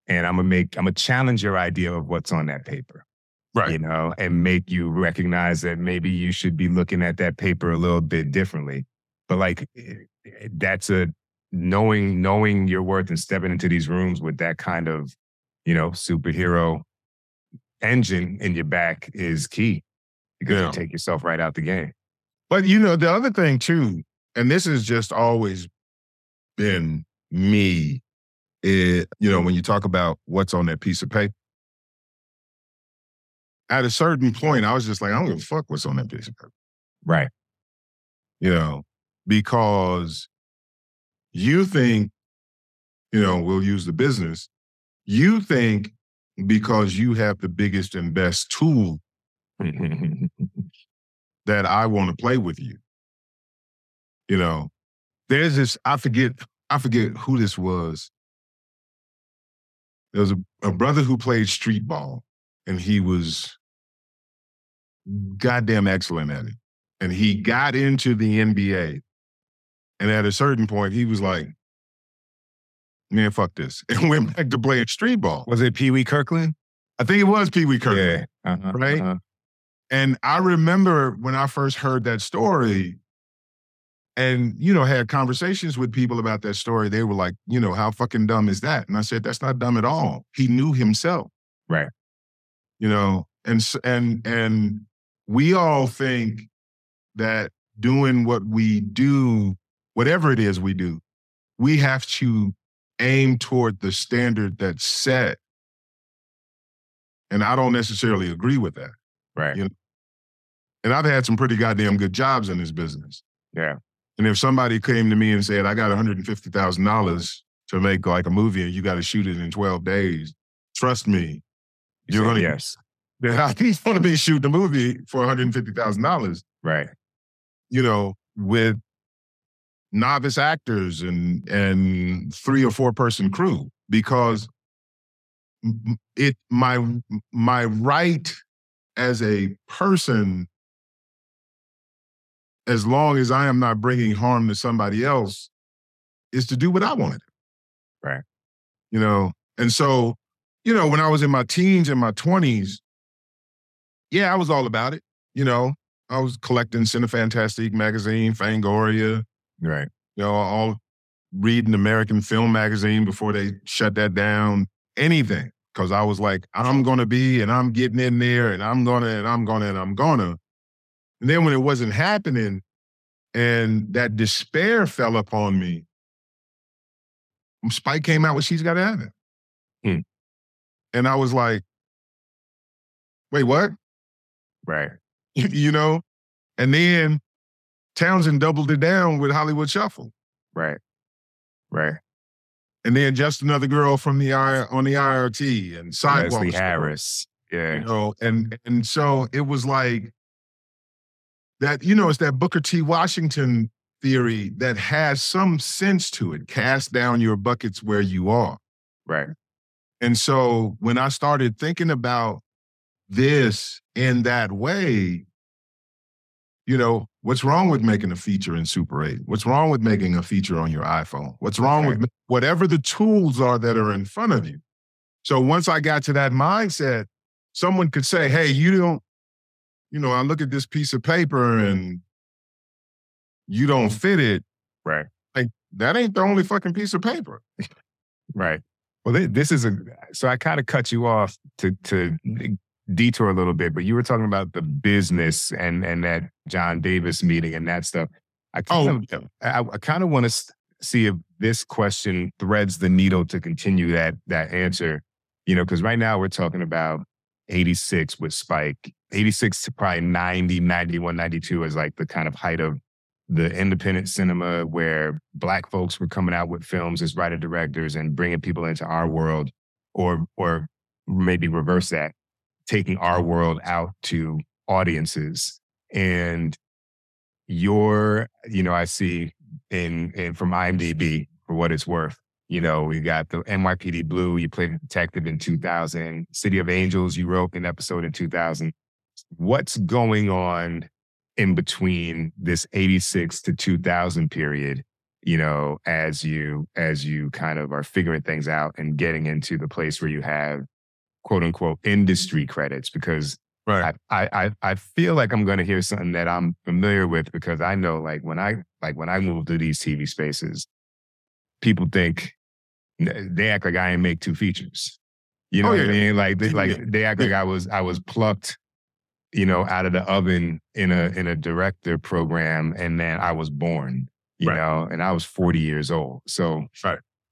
and I'm going to challenge your idea of what's on that paper. Right. You know, and make you recognize that maybe you should be looking at that paper a little bit differently. But like, that's a knowing your worth and stepping into these rooms with that kind of, you know, superhero engine in your back is key, because you take yourself right out the game. But, you know, the other thing, too, and this has just always been me, is, you know, when you talk about what's on that piece of paper, at a certain point, I was just like, I don't give a fuck what's on that piece of paper. Right. You know, because you think, you know, we'll use the business, you think because you have the biggest and best tool that I want to play with you. You know, there's this, I forget who this was. There was a brother who played street ball, and he was goddamn excellent at it. And he got into the NBA. And at a certain point, he was like, man, fuck this. And went back to playing street ball. Was it Pee Wee Kirkland? I think it was Pee Wee Kirkland. Yeah. Uh-huh, right? Uh-huh. And I remember when I first heard that story and, you know, had conversations with people about that story, they were like, you know, how fucking dumb is that? And I said, that's not dumb at all. He knew himself. Right. You know, and we all think that doing what we do, whatever it is we do, we have to aim toward the standard that's set. And I don't necessarily agree with that. Right. You know? And I've had some pretty goddamn good jobs in this business. Yeah. And if somebody came to me and said, I got $150,000 to make like a movie and you got to shoot it in 12 days, trust me, you're going to, yes. I just want to be shooting a movie for $150,000. Right. You know, with novice actors and 3 or 4 person crew, because it, my right as a person, as long as I am not bringing harm to somebody else, is to do what I want to do. Right. You know, and so, you know, when I was in my teens and my 20s, yeah, I was all about it. You know, I was collecting Cinefantastique magazine, Fangoria. Right. You know, all reading American Film magazine before they shut that down, anything. Because I was like, I'm going to be, and I'm getting in there, and I'm going to. And then when it wasn't happening, and that despair fell upon me, Spike came out with She's Got to Have It. Hmm. And I was like, wait, what? Right. You know? And then Townsend doubled it down with Hollywood Shuffle. Right. Right. And then Just Another Girl from on the IRT and Sidewalk Leslie Story, Harris. Yeah. You know, and so it was like that, you know, it's that Booker T. Washington theory that has some sense to it. Cast down your buckets where you are. Right. And so when I started thinking about this in that way, you know, what's wrong with making a feature in Super 8? What's wrong with making a feature on your iPhone? What's wrong with whatever the tools are that are in front of you? So once I got to that mindset, someone could say, hey, you don't, you know, I look at this piece of paper and you don't fit it. Right. Like, that ain't the only fucking piece of paper. Right. Well, this is so I kind of cut you off to detour a little bit, but you were talking about the business and that John Davis meeting and that stuff. I kind of want to see if this question threads the needle to continue that answer, you know, because right now we're talking about 86 with Spike, 86 to probably 90, 91, 92 is like the kind of height of the independent cinema where Black folks were coming out with films as writer directors and bringing people into our world, or maybe reverse that, taking our world out to audiences. And your, you know, I see in from IMDb, for what it's worth, you know, we got the NYPD Blue, you played a detective in 2000, City of Angels, you wrote an episode in 2000. What's going on in between this 86 to 2000 period, you know, as you kind of are figuring things out and getting into the place where you have quote unquote industry credits? Because right. I feel like I'm going to hear something that I'm familiar with, because I know like when I move to these TV spaces, people think, they act like I didn't make two features. You know what I mean? Like they act like I was plucked you know, out of the oven in a director program, and then I was born, you know, and I was 40 years old. So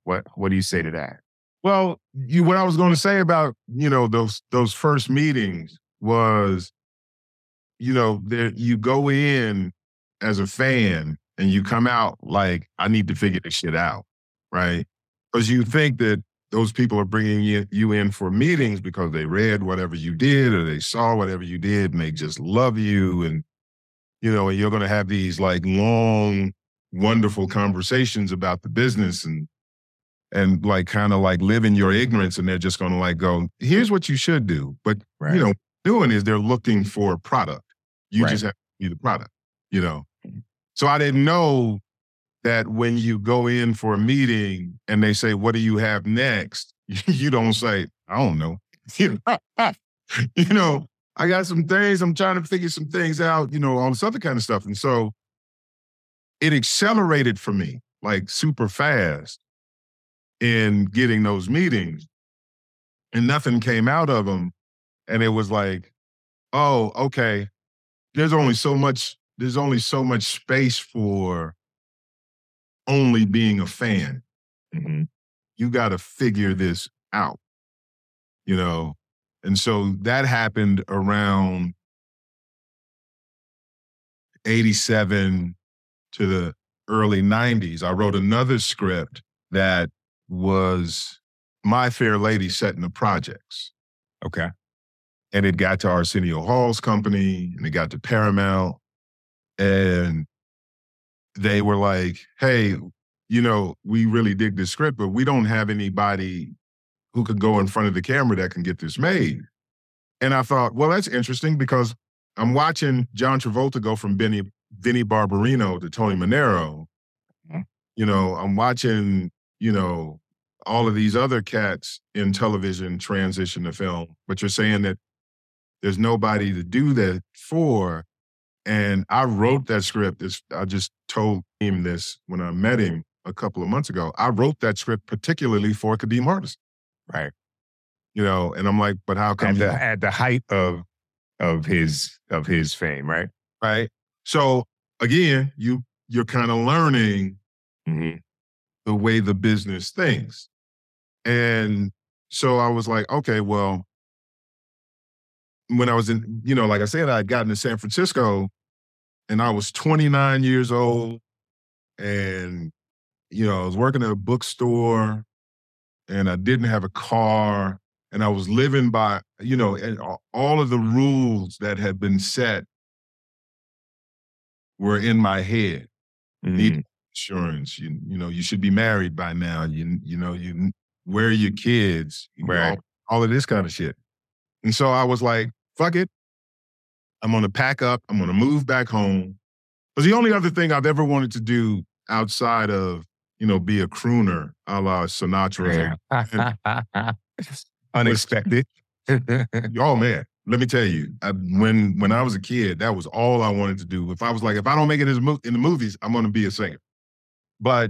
what do you say to that? Well, what I was going to say about, you know, those first meetings was, you know, there you go in as a fan and you come out like, I need to figure this shit out, right? Because you think that those people are bringing you in for meetings because they read whatever you did or they saw whatever you did and they just love you. And, you know, and you're going to have these like long, wonderful conversations about the business and like kind of like live in your ignorance. And they're just going to like go, here's what you should do. But, you know, doing is they're looking for a product. You just have to be the product, you know? So I didn't know that when you go in for a meeting and they say, what do you have next? You don't say, I don't know. You know, I got some things, I'm trying to figure some things out, you know, all this other kind of stuff. And so it accelerated for me, like super fast in getting those meetings, and nothing came out of them. And it was like, oh, okay, there's only so much space for only being a fan. Mm-hmm. You got to figure this out, you know? And so that happened around 87 to the early 90s. I wrote another script that was My Fair Lady set in the projects. Okay. And it got to Arsenio Hall's company and it got to Paramount. And they were like, hey, you know, we really dig this script, but we don't have anybody who could go in front of the camera that can get this made. And I thought, well, that's interesting because I'm watching John Travolta go from Vinnie Barbarino to Tony Manero. Mm-hmm. You know, I'm watching, you know, all of these other cats in television transition to film, but you're saying that there's nobody to do that for. And I wrote that script. I just told him this when I met him a couple of months ago. I wrote that script particularly for Kadeem Hardison. Right. You know, and I'm like, but how come at the height of his fame, right? Right. So again, you're kind of learning mm-hmm. the way the business thinks. And so I was like, okay, well, when I was in, you know, like I said, I had gotten to San Francisco. And I was 29 years old and, you know, I was working at a bookstore and I didn't have a car and I was living by, you know, and all of the rules that had been set were in my head. Mm-hmm. You need insurance, you know, you should be married by now, you know, you where are your kids, you know, all of this kind of shit. And so I was like, fuck it. I'm going to pack up. I'm going to move back home. It was the only other thing I've ever wanted to do outside of, you know, be a crooner a la Sinatra. Yeah. Unexpected. Oh, man. Let me tell you, when I was a kid, that was all I wanted to do. If I was like, if I don't make it in the movies, I'm going to be a singer. But,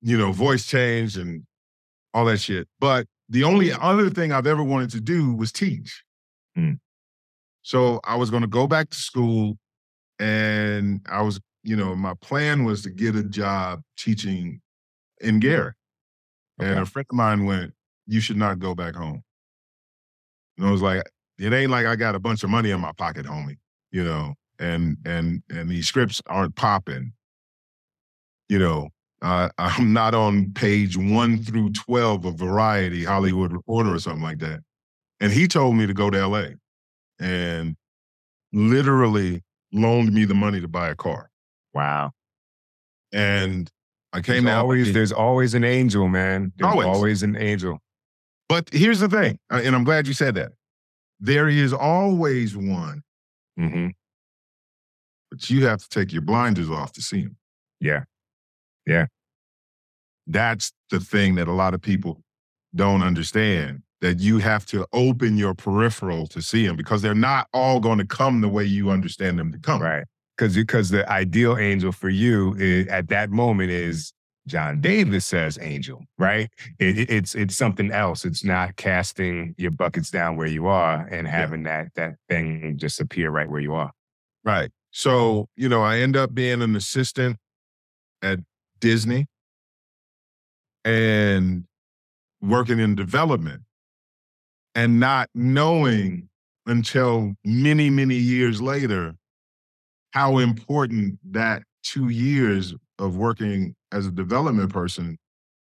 you know, voice change and all that shit. But the only other thing I've ever wanted to do was teach. Mm. So I was going to go back to school and I was, you know, my plan was to get a job teaching in Gary. Okay. And a friend of mine went, you should not go back home. And I was like, it ain't like I got a bunch of money in my pocket, homie, you know, and these scripts aren't popping. You know, I'm not on page 1 through 12 of Variety, Hollywood Reporter or something like that. And he told me to go to LA. And literally loaned me the money to buy a car. Wow. And I came out. There's always an angel, man. There's always an angel. But here's the thing, and I'm glad you said that. There is always one. Mm-hmm. But you have to take your blinders off to see him. Yeah. Yeah. That's the thing that a lot of people don't understand. That you have to open your peripheral to see them because they're not all going to come the way you understand them to come. Right. Because the ideal angel for you is, at that moment is John Davis says angel, right? It's something else. It's not casting your buckets down where you are and having that thing just appear right where you are. Right. So, you know, I end up being an assistant at Disney and working in development and not knowing until many, many years later how important that 2 years of working as a development person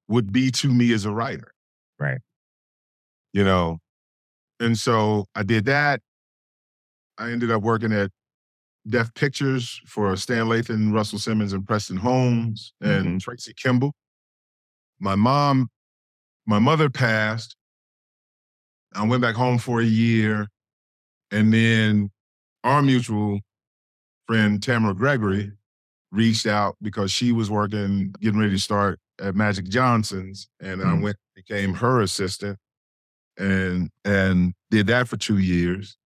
would be to me as a writer. Right. You know, and so I did that. I ended up working at Deaf Pictures for Stan Lathan, Russell Simmons, and Preston Holmes, and Tracy Kimball. My mother passed. I went back home for a year. And then our mutual friend, Tamara Gregory, reached out because she was working, getting ready to start at Magic Johnson's. And I went, became her assistant and did that for 2 years.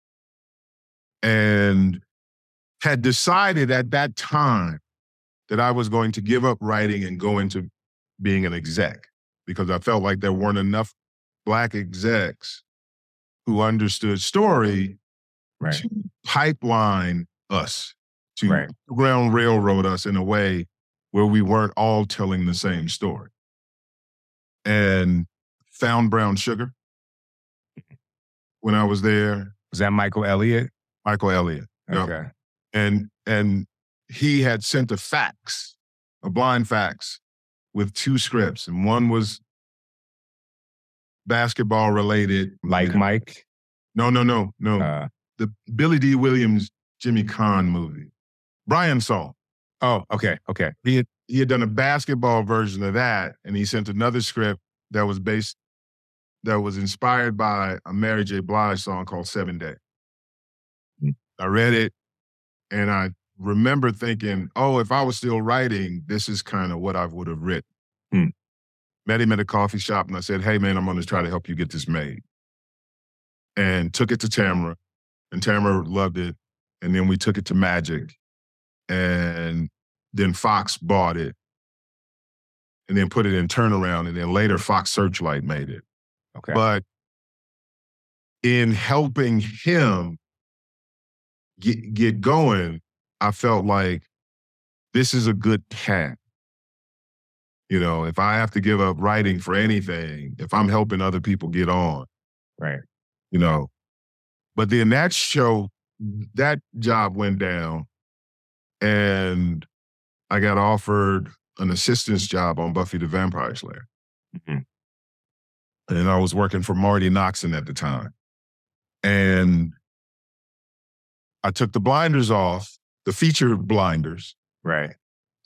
And had decided at that time that I was going to give up writing and go into being an exec because I felt like there weren't enough Black execs who understood story to pipeline us, to ground railroad us in a way where we weren't all telling the same story. And found Brown Sugar when I was there. Was that Michael Elliott? Michael Elliott. Okay. Yep. And he had sent a fax, a blind fax, with 2 scripts. And one was basketball related. Like Mike? No. The Billy D. Williams, Jimmy Caan movie. Brian Saul. Oh, okay. He had done a basketball version of that, and he sent another script that was inspired by a Mary J. Blige song called 7 Day. I read it. And I remember thinking, oh, if I was still writing, this is kind of what I would have written. Met him at a coffee shop and I said, hey, man, I'm going to try to help you get this made. And took it to Tamara. And Tamara loved it. And then we took it to Magic. And then Fox bought it. And then put it in Turnaround. And then later Fox Searchlight made it. Okay. But in helping him get going, I felt like this is a good path. You know, if I have to give up writing for anything, if I'm helping other people get on. Right. You know, but then that job went down and I got offered an assistant's job on Buffy the Vampire Slayer. And I was working for Marty Noxon at the time. And I took the blinders off, the feature blinders. Right.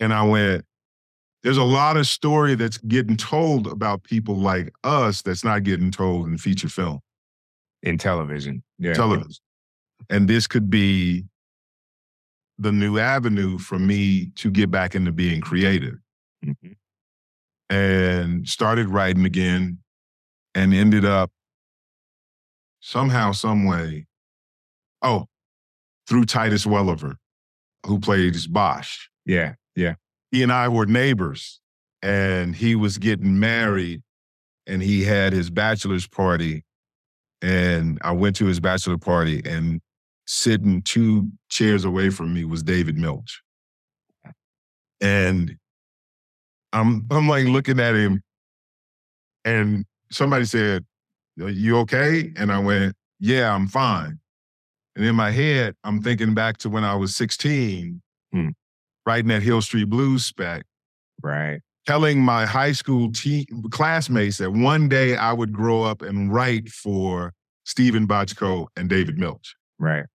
And I went, there's a lot of story that's getting told about people like us that's not getting told in feature film. In television. Yeah. Television. And this could be the new avenue for me to get back into being creative. And started writing again and ended up somehow, some way. Oh. Through Titus Welliver, who plays Bosch. Yeah. He and I were neighbors, and he was getting married, and he had his bachelor's party, and I went to his bachelor party, and sitting 2 chairs away from me was David Milch. And I'm like looking at him, and somebody said, "Are you okay?" And I went, "Yeah, I'm fine." And in my head, I'm thinking back to when I was 16, writing that Hill Street Blues spec. Right. Telling my high school classmates that one day I would grow up and write for Stephen Bochco and David Milch. Right.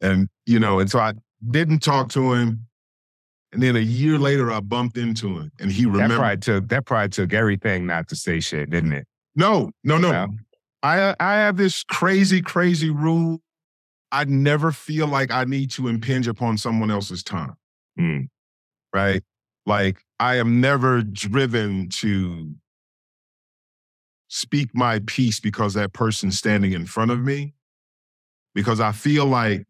And, you know, and so I didn't talk to him. And then a year later, I bumped into him. And he remembered. That probably took everything not to say shit, didn't it? No. I have this crazy, crazy rule. I never feel like I need to impinge upon someone else's time, right? Like, I am never driven to speak my piece because that person's standing in front of me, because I feel like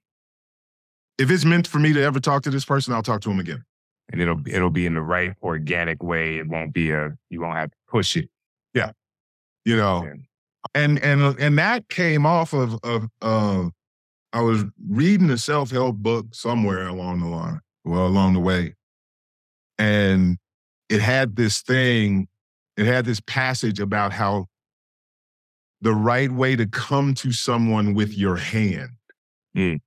if it's meant for me to ever talk to this person, I'll talk to him again. and it'll be in the right organic way. It won't be you won't have to push it. Yeah. You know, and that came off of I was reading a self-help book somewhere along the way. And it had this passage about how the right way to come to someone with your hand. Mm.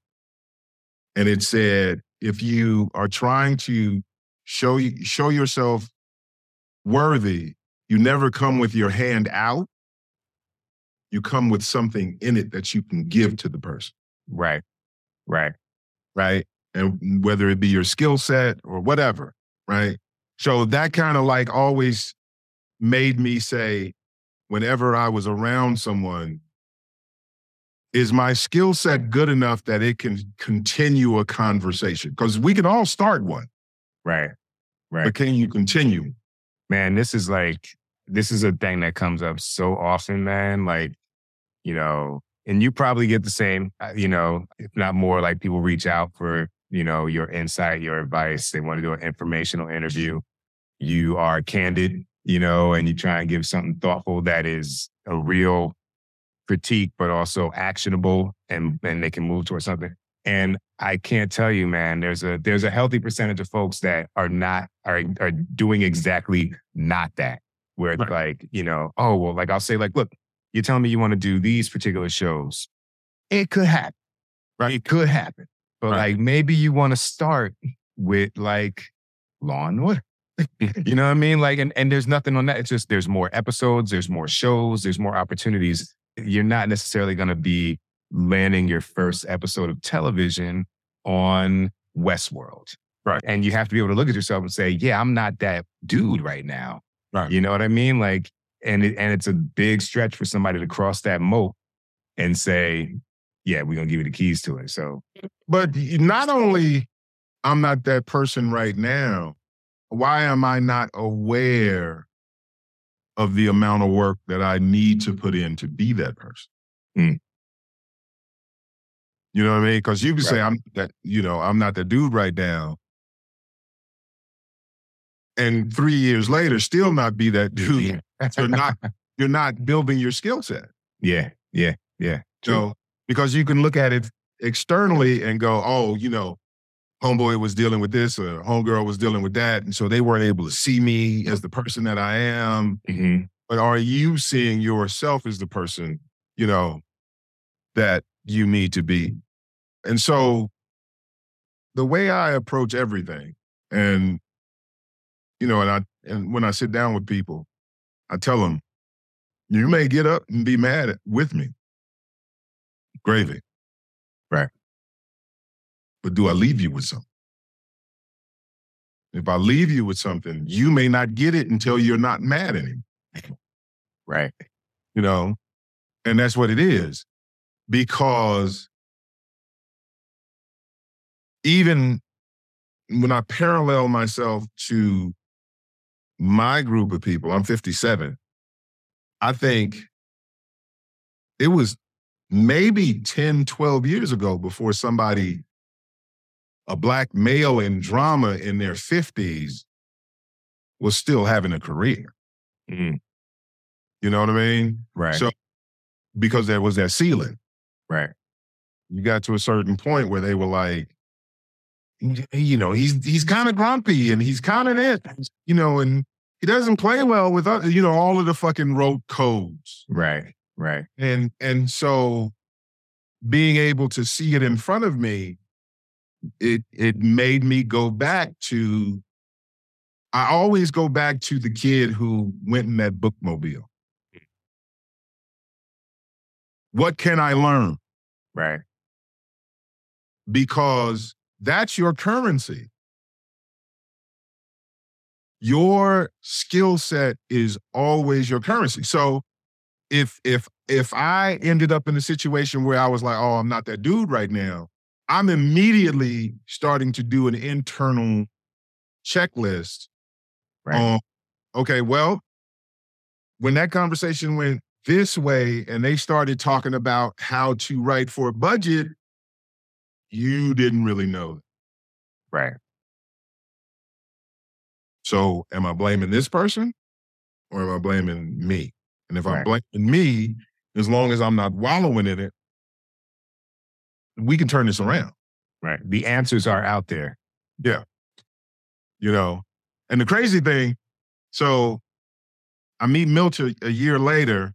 And it said, if you are trying to show yourself worthy, you never come with your hand out. You come with something in it that you can give to the person. Right, right, right. And whether it be your skill set or whatever, right? So that kind of like always made me say, whenever I was around someone, is my skill set good enough that it can continue a conversation? Because we can all start one. Right, right. But can you continue? Man, this is a thing that comes up so often, man. Like, you know, and you probably get the same, you know, if not more, like people reach out for, you know, your insight, your advice. They want to do an informational interview. You are candid, you know, and you try and give something thoughtful that is a real critique, but also actionable, and they can move towards something. And I can't tell you, man, there's a healthy percentage of folks that are doing exactly not that. Where it's like, you know, oh, well, like I'll say like, look, you're telling me you want to do these particular shows. It could happen. Right. It could happen. But like, maybe you want to start with like Law and Order. You know what I mean? Like, and there's nothing on that. It's just, there's more episodes, there's more shows, there's more opportunities. You're not necessarily going to be landing your first episode of television on Westworld. Right. And you have to be able to look at yourself and say, yeah, I'm not that dude right now. Right. You know what I mean? Like, and it's a big stretch for somebody to cross that moat and say, yeah, we're going to give you the keys to it. So, but not only I'm not that person right now, why am I not aware of the amount of work that I need to put in to be that person? Mm. You know what I mean? Because you can say I'm not that dude right now. And 3 years later, still not be that dude. You're not building your skill set. Yeah, yeah, yeah. True. So because you can look at it externally and go, oh, you know, homeboy was dealing with this or homegirl was dealing with that, and so they weren't able to see me as the person that I am. Mm-hmm. But are you seeing yourself as the person, you know, that you need to be? And so the way I approach everything, and you know, and when I sit down with people, I tell them, you may get up and be mad with me. Gravy. Right. But do I leave you with something? If I leave you with something, you may not get it until you're not mad anymore. Right. You know, and that's what it is. Because even when I parallel myself to my group of people, I'm 57, I think it was maybe 10, 12 years ago before somebody, a Black male in drama in their 50s, was still having a career. Mm-hmm. You know what I mean? Right. So, because there was that ceiling. Right. You got to a certain point where they were like, you know, he's kind of grumpy and he's kind of this, you know, and he doesn't play well with us, you know, all of the fucking rote codes. Right, right. And so being able to see it in front of me, it made me go back to, I always go back to the kid who went in that bookmobile. What can I learn? Right. Because that's your currency. Your skill set is always your currency. So if I ended up in a situation where I was like, oh, I'm not that dude right now, I'm immediately starting to do an internal checklist. Right. Okay, well, when that conversation went this way and they started talking about how to write for a budget, you didn't really know. Right. So am I blaming this person or am I blaming me? And if I'm blaming me, as long as I'm not wallowing in it, we can turn this around. Right. The answers are out there. Yeah. You know, and the crazy thing, so I meet Milch a year later.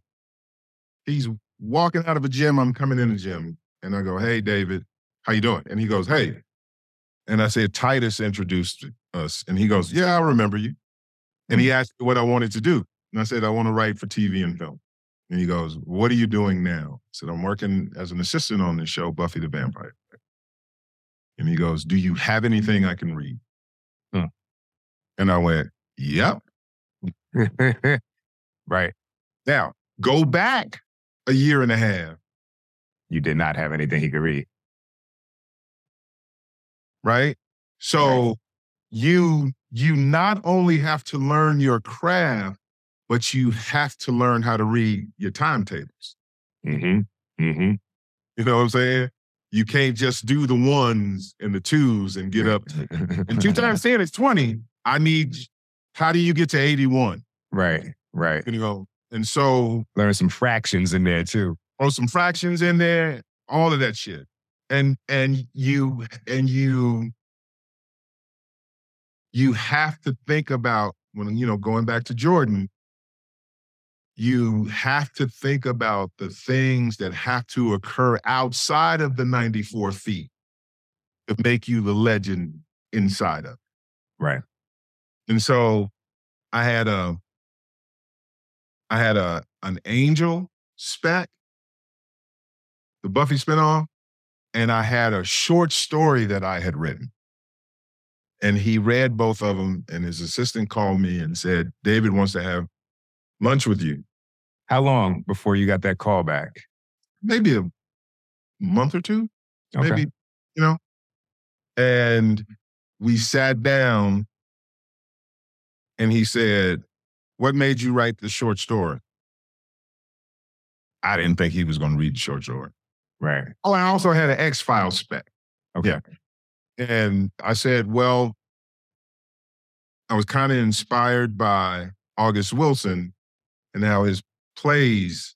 He's walking out of a gym. I'm coming in the gym. And I go, hey, David, how you doing? And he goes, hey. And I said, Titus introduced us. And he goes, yeah, I remember you. And he asked me what I wanted to do. And I said, I want to write for TV and film. And he goes, what are you doing now? I said, I'm working as an assistant on this show, Buffy the Vampire. And he goes, do you have anything I can read? Hmm. And I went, yep. Right. Now, go back a year and a half. You did not have anything he could read. Right? So you not only have to learn your craft, but you have to learn how to read your timetables. Mm-hmm. Mm-hmm. You know what I'm saying? You can't just do the ones and the twos and get up. And 2 times 10 is 20. I need, how do you get to 81? Right, right. You know, and so. Learn some fractions in there too. Throw some fractions in there, all of that shit. And you have to think about, when, you know, going back to Jordan, you have to think about the things that have to occur outside of the 94 feet to make you the legend inside of it. Right. And so I had an Angel spec, the Buffy spinoff, and I had a short story that I had written. And he read both of them, and his assistant called me and said, David wants to have lunch with you. How long before you got that call back? Maybe a month or two, okay. Maybe, you know. And we sat down, and he said, what made you write the short story? I didn't think he was going to read the short story. Right. Oh, I also had an X-Files spec. Okay. Yeah. And I said, well, I was kind of inspired by August Wilson and how his plays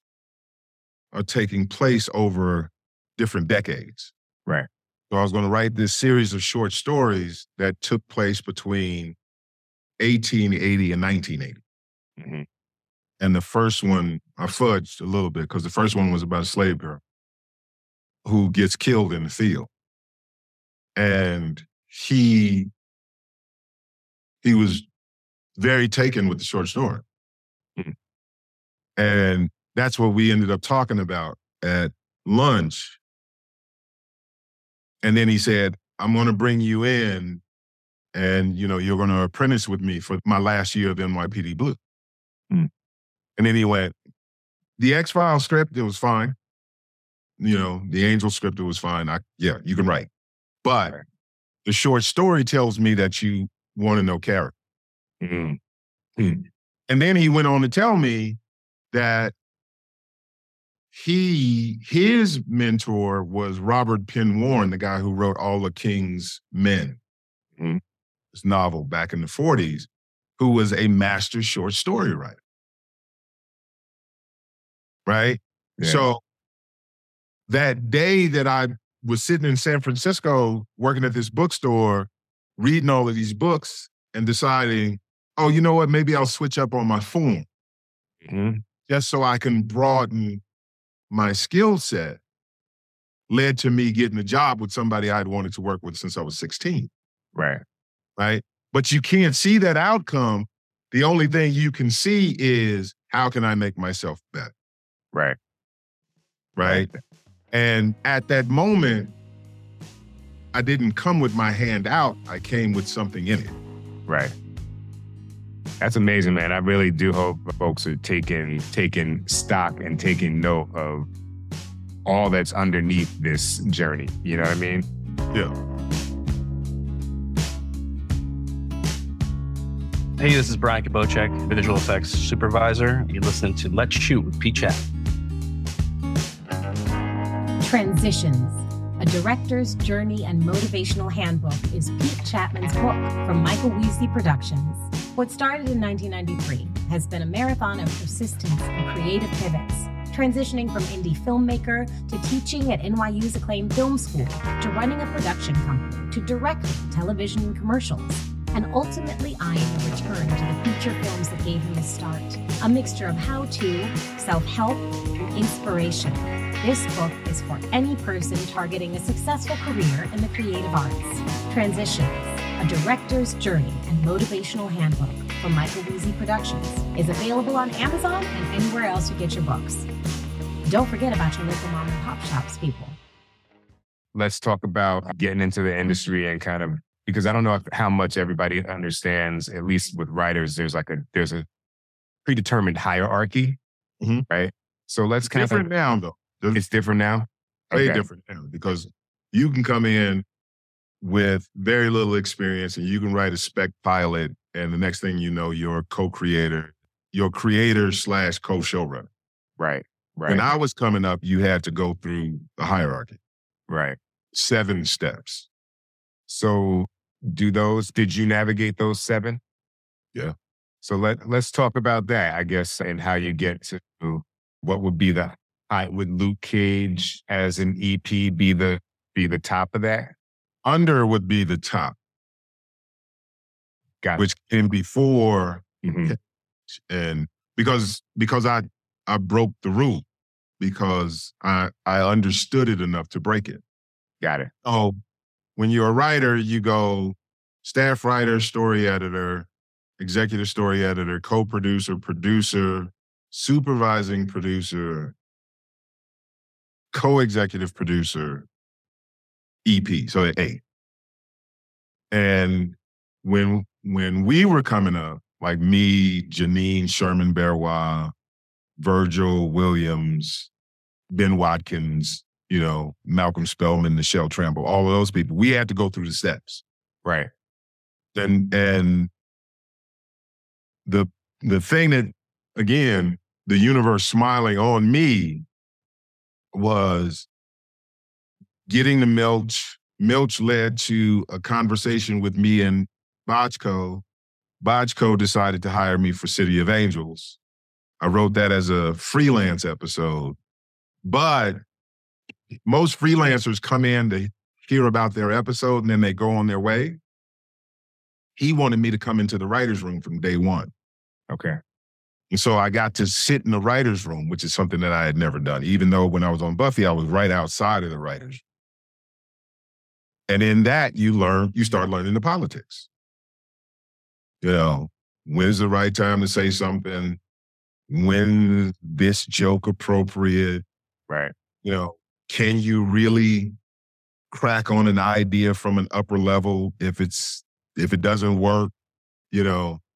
are taking place over different decades. Right. So I was going to write this series of short stories that took place between 1880 and 1980. Mm-hmm. And the first one, I fudged a little bit because the first one was about a slave girl who gets killed in the field. And he was very taken with the short story. Mm-hmm. And that's what we ended up talking about at lunch. And then he said, I'm going to bring you in and, you know, you're going to apprentice with me for my last year of NYPD Blue. Mm-hmm. And then he went, the X-Files script, it was fine. You know, the Angel script, it was fine. Yeah, you can write. But the short story tells me that you want to know character. Mm-hmm. Mm-hmm. And then he went on to tell me that his mentor was Robert Penn Warren, the guy who wrote All the King's Men, mm-hmm. this novel back in the 40s, who was a master short story writer. Right? Yeah. So that day that I was sitting in San Francisco working at this bookstore, reading all of these books and deciding, oh, you know what? Maybe I'll switch up on my form mm-hmm. just so I can broaden my skill set, led to me getting a job with somebody I'd wanted to work with since I was 16. Right. Right. But you can't see that outcome. The only thing you can see is how can I make myself better? Right. Right. And at that moment, I didn't come with my hand out. I came with something in it. Right. That's amazing, man. I really do hope folks are taking stock and taking note of all that's underneath this journey. You know what I mean? Yeah. Hey, this is Brian Kabocek, the visual effects supervisor. You're listening to Let's Shoot with Pete Chapman. Transitions, A Director's Journey and Motivational Handbook is Pete Chapman's book from Michael Weasley Productions. What started in 1993 has been a marathon of persistence and creative pivots, transitioning from indie filmmaker to teaching at NYU's acclaimed film school, to running a production company, to directing television and commercials, and ultimately eyeing a return to the feature films that gave him his start. A mixture of how-to, self-help, and inspiration. This book is for any person targeting a successful career in the creative arts. Transitions: A Director's Journey and Motivational Handbook from Michael Weezy Productions is available on Amazon and anywhere else you get your books. Don't forget about your local mom and pop shops, people. Let's talk about getting into the industry and kind of, because I don't know how much everybody understands, at least with writers, there's a predetermined hierarchy, right? So let's kind of... Different now, though. It's different now? Way different now, because you can come in with very little experience and you can write a spec pilot, and the next thing you know, you're a co-creator, your creator / co-showrunner. Right, right. When I was coming up, you had to go through the hierarchy. Right. 7 steps. So... Did you navigate those 7? Yeah. So let's talk about that, I guess, and how you get to what would be the height. Would Luke Cage as an EP be the top of that? Under would be the top. Got it. Which came before, and because I broke the rule, because I understood it enough to break it. Got it. Oh. When you're a writer, you go staff writer, story editor, executive story editor, co-producer, producer, supervising producer, co-executive producer, EP. So 8. And when we were coming up, like me, Janine Sherman Berwa, Virgil Williams, Ben Watkins, Malcolm Spellman, Nichelle Tramble, all of those people, we had to go through the steps. Right. And the thing that, again, the universe smiling on me was getting the Milch. Milch led to a conversation with me and Bojko. Bojko decided to hire me for City of Angels. I wrote that as a freelance episode. But most freelancers come in to hear about their episode and then they go on their way. He wanted me to come into the writer's room from day one. Okay. And so I got to sit in the writer's room, which is something that I had never done, even though when I was on Buffy, I was right outside of the writers. And in that, you start learning the politics. When's the right time to say something? When this joke appropriate? Right. Can you really crack on an idea from an upper level if it doesn't work?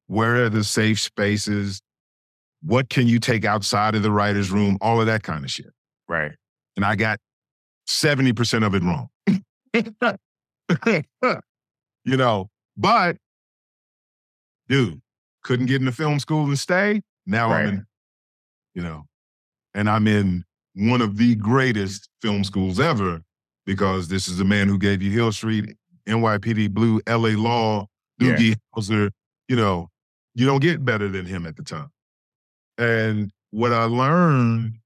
Where are the safe spaces? What can you take outside of the writer's room? All of that kind of shit. Right. And I got 70% of it wrong. But dude, couldn't get into film school and stay. Now right. I'm in, and I'm in one of the greatest film schools ever, because this is the man who gave you Hill Street, NYPD Blue, LA Law, Doogie Howser. You don't get better than him at the time. And what I learned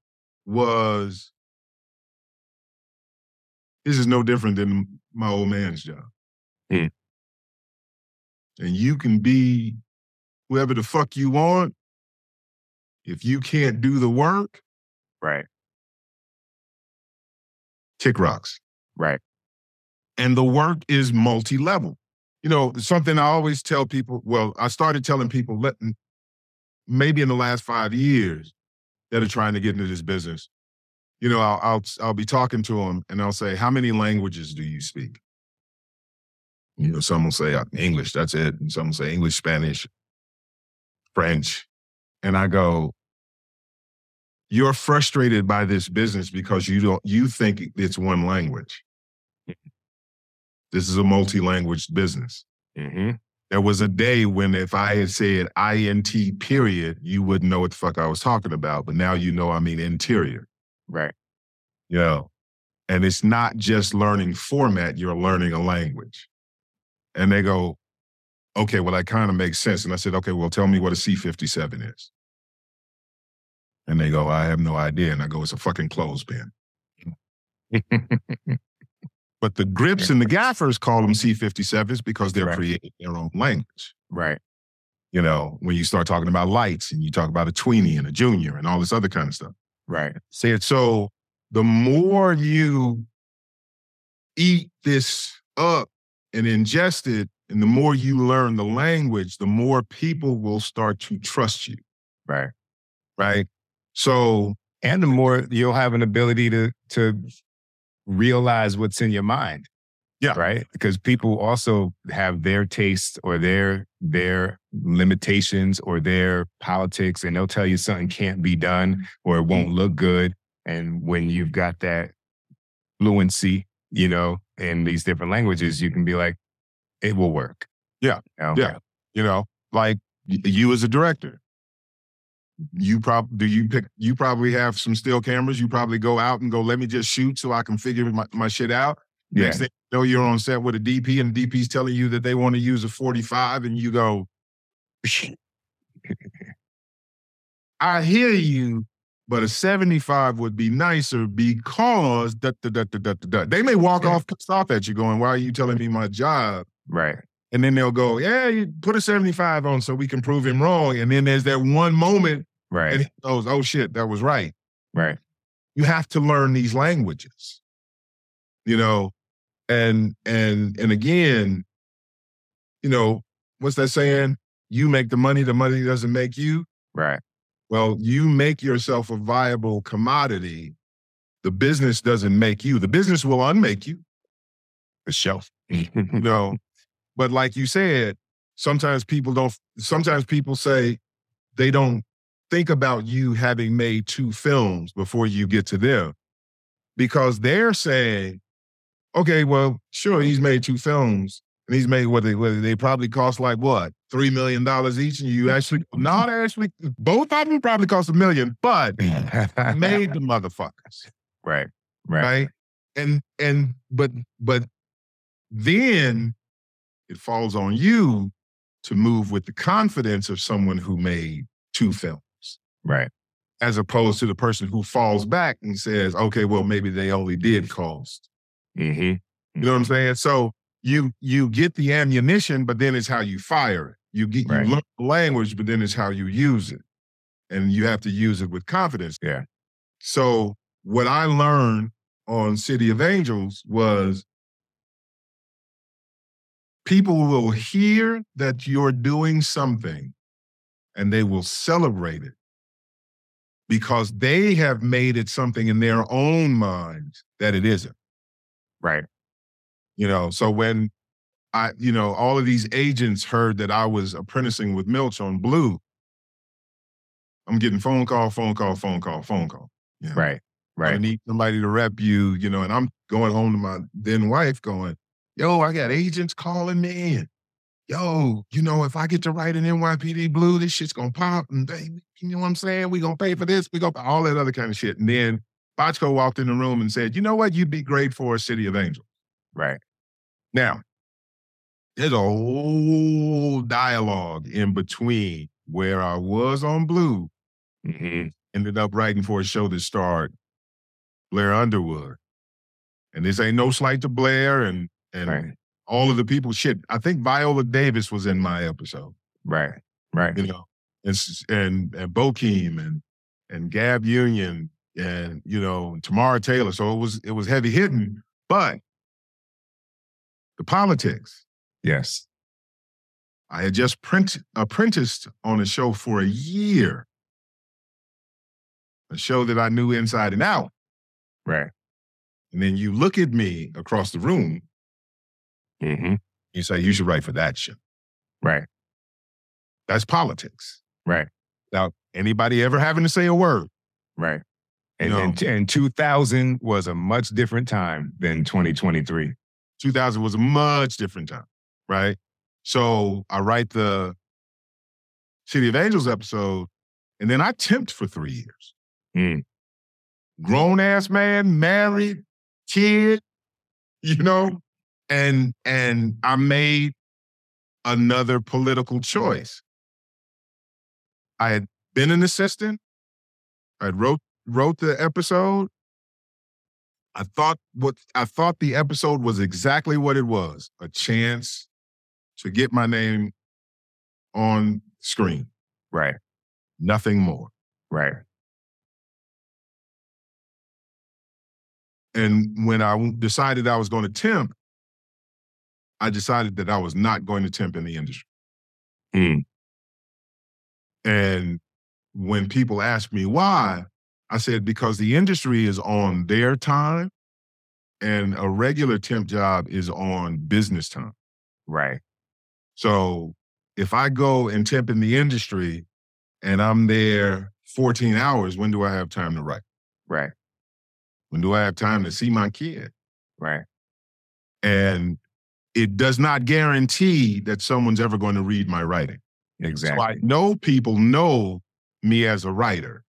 was this is no different than my old man's job. Mm. And you can be whoever the fuck you want. If you can't do the work, right, kick rocks. Right. And the work is multi-level. Something I always tell people, I started telling people maybe in the last 5 years that are trying to get into this business. I'll be talking to them and I'll say, how many languages do you speak? Some will say English, that's it. And some will say English, Spanish, French. And I go, you're frustrated by this business because you think it's one language. This is a multi-language business. Mm-hmm. There was a day when if I had said INT period, you wouldn't know what the fuck I was talking about. But now I mean interior. Right. And it's not just learning format, you're learning a language. And they go, okay, well, that kind of makes sense. And I said, okay, well, tell me what a C-57 is. And they go, I have no idea. And I go, it's a fucking clothespin. But the grips and the gaffers call them C-57s because they're creating their own language. Right. You know, when you start talking about lights and you talk about a tweenie and a junior and all this other kind of stuff. Right. So the more you eat this up and ingest it, and the more you learn the language, the more people will start to trust you. Right. Right. So, and the more you'll have an ability to realize what's in your mind. Yeah. Right. Because people also have their tastes or their limitations or their politics, and they'll tell you something can't be done or it won't look good. And when you've got that fluency, you know, in these different languages, you can be like, it will work. Yeah. Yeah. You know, like you as a director, you probably have some still cameras. You probably go out and go, let me just shoot so I can figure my shit out. Yeah. Next thing you know, you're on set with a DP and the DP's telling you that they want to use a 45 and you go, I hear you, but a 75 would be nicer because they may walk off pissed off at you going, why are you telling me my job? Right. And then they'll go, yeah, you put a 75 on so we can prove him wrong. And then there's that one moment. Right. And he goes, oh shit, that was right. Right. You have to learn these languages, you know, and again, you know, what's that saying? You make the money doesn't make you. Right. Well, you make yourself a viable commodity. The business doesn't make you. The business will unmake you. The shelf. You know, but like you said, sometimes people say they don't think about you having made 2 films before you get to them because they're saying, okay, well, sure, he's made 2 films and he's made what they probably cost like what? $3 million each, and you actually, both of them probably cost $1 million, but made the motherfuckers. Right, right. Right? But then it falls on you to move with the confidence of someone who made 2 films. Right. As opposed to the person who falls back and says, okay, well, maybe they only did cost. Mm-hmm. You know what I'm saying? So you get the ammunition, but then it's how you fire it. You learn the language, but then it's how you use it. And you have to use it with confidence. Yeah. So what I learned on City of Angels was people will hear that you're doing something and they will celebrate it because they have made it something in their own minds that it isn't. Right. You know, so when I, you know, all of these agents heard that I was apprenticing with Milch on Blue, I'm getting phone call. You know? Right. I need somebody to rep you, you know, and I'm going home to my then wife going, yo, I got agents calling me in. Yo, you know, if I get to write an NYPD Blue, this shit's going to pop. And they, you know what I'm saying? We're going to pay for this. We're going to all that other kind of shit. And then Bochco walked in the room and said, you know what? You'd be great for a City of Angels. Right. Now, there's a whole dialogue in between where I was on Blue, ended up writing for a show that starred Blair Underwood. And this ain't no slight to Blair and all of the people. Shit, I think Viola Davis was in my episode. Right, right. You know, and Bokeem and Gab Union and, you know, Tamara Taylor. So it was heavy hitting, but the politics. Yes. I had just apprenticed on a show for a year. A show that I knew inside and out. Right. And then you look at me across the room. Mm-hmm. You say, you should write for that show. Right. That's politics. Right. Without anybody ever having to say a word. Right. And 2000 was a much different time than 2023. 2000 was a much different time. Right. So I write the City of Angels episode, and then I temped for 3 years. Mm. Grown ass man, married, kid, you know, and I made another political choice. I had been an assistant. I had wrote the episode. I thought the episode was exactly what it was, a chance to get my name on screen. Right. Nothing more. Right. And when I decided I was going to temp, I decided that I was not going to temp in the industry. Mm. And when people ask me why, I said, because the industry is on their time and a regular temp job is on business time. Right. So if I go and temp in the industry and I'm there 14 hours, when do I have time to write? Right. When do I have time to see my kid? Right. And it does not guarantee that someone's ever going to read my writing. Exactly. So I know people know me as a writer.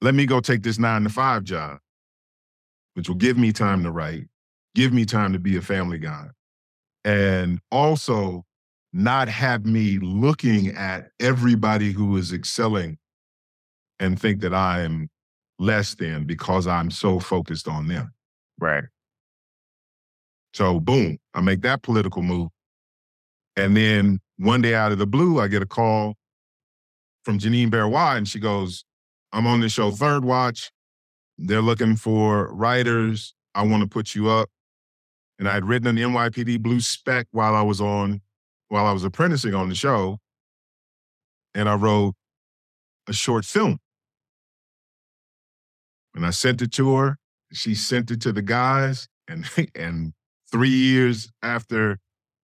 Let me go take this 9-to-5 job, which will give me time to write, give me time to be a family guy, and also not have me looking at everybody who is excelling and think that I am less than because I'm so focused on them. Right. So boom, I make that political move. And then one day out of the blue, I get a call from Janine Berrois, and she goes, I'm on this show, Third Watch. They're looking for writers. I want to put you up. And I had written an NYPD Blue spec while I was apprenticing on the show. And I wrote a short film. And I sent it to her. She sent it to the guys. And 3 years after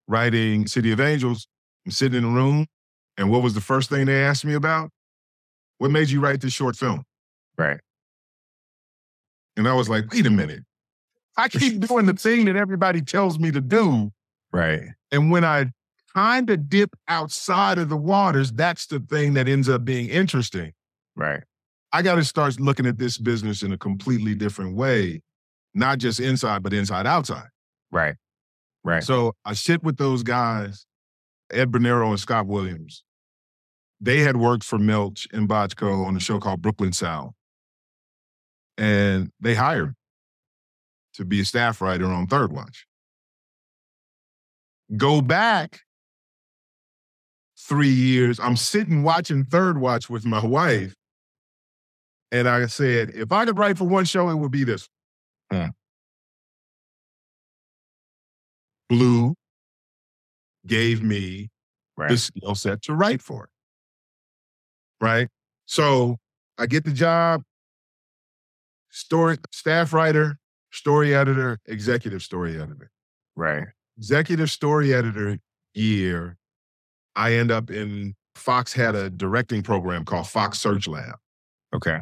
writing City of Angels, I'm sitting in a room. And what was the first thing they asked me about? What made you write this short film? Right. And I was like, wait a minute. I keep doing the thing that everybody tells me to do. Right. And when I kind of dip outside of the waters, that's the thing that ends up being interesting. Right. I got to start looking at this business in a completely different way, not just inside, but inside outside. Right. Right. So I sit with those guys, Ed Bernero and Scott Williams. They had worked for Milch and Bochco on a show called Brooklyn South. And they hired me to be a staff writer on Third Watch. Go back 3 years, I'm sitting watching Third Watch with my wife. And I said, if I could write for one show, it would be this one. Yeah. Blue gave me the skill set to write for it. Right? So I get the job, story staff writer, story editor, executive story editor. Right. Executive story editor year, I end up in, Fox had a directing program called Fox Search Lab. Okay.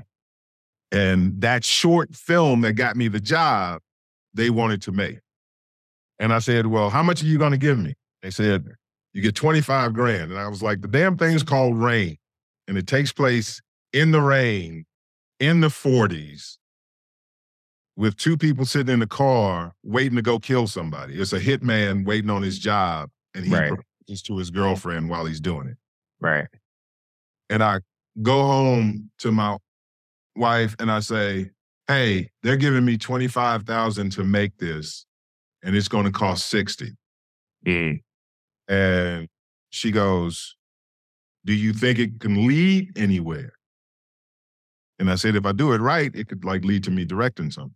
And that short film that got me the job, they wanted to make. And I said, well, how much are you going to give me? They said, you get $25,000. And I was like, the damn thing's called Rain. And it takes place in the rain, in the 40s, with two people sitting in a car waiting to go kill somebody. It's a hitman waiting on his job, and he proposes to his girlfriend while he's doing it. Right. And I go home to my wife and I say, hey, they're giving me $25,000 to make this, and it's going to cost $60,000. Mm. And she goes, do you think it can lead anywhere? And I said, if I do it right, it could like lead to me directing something.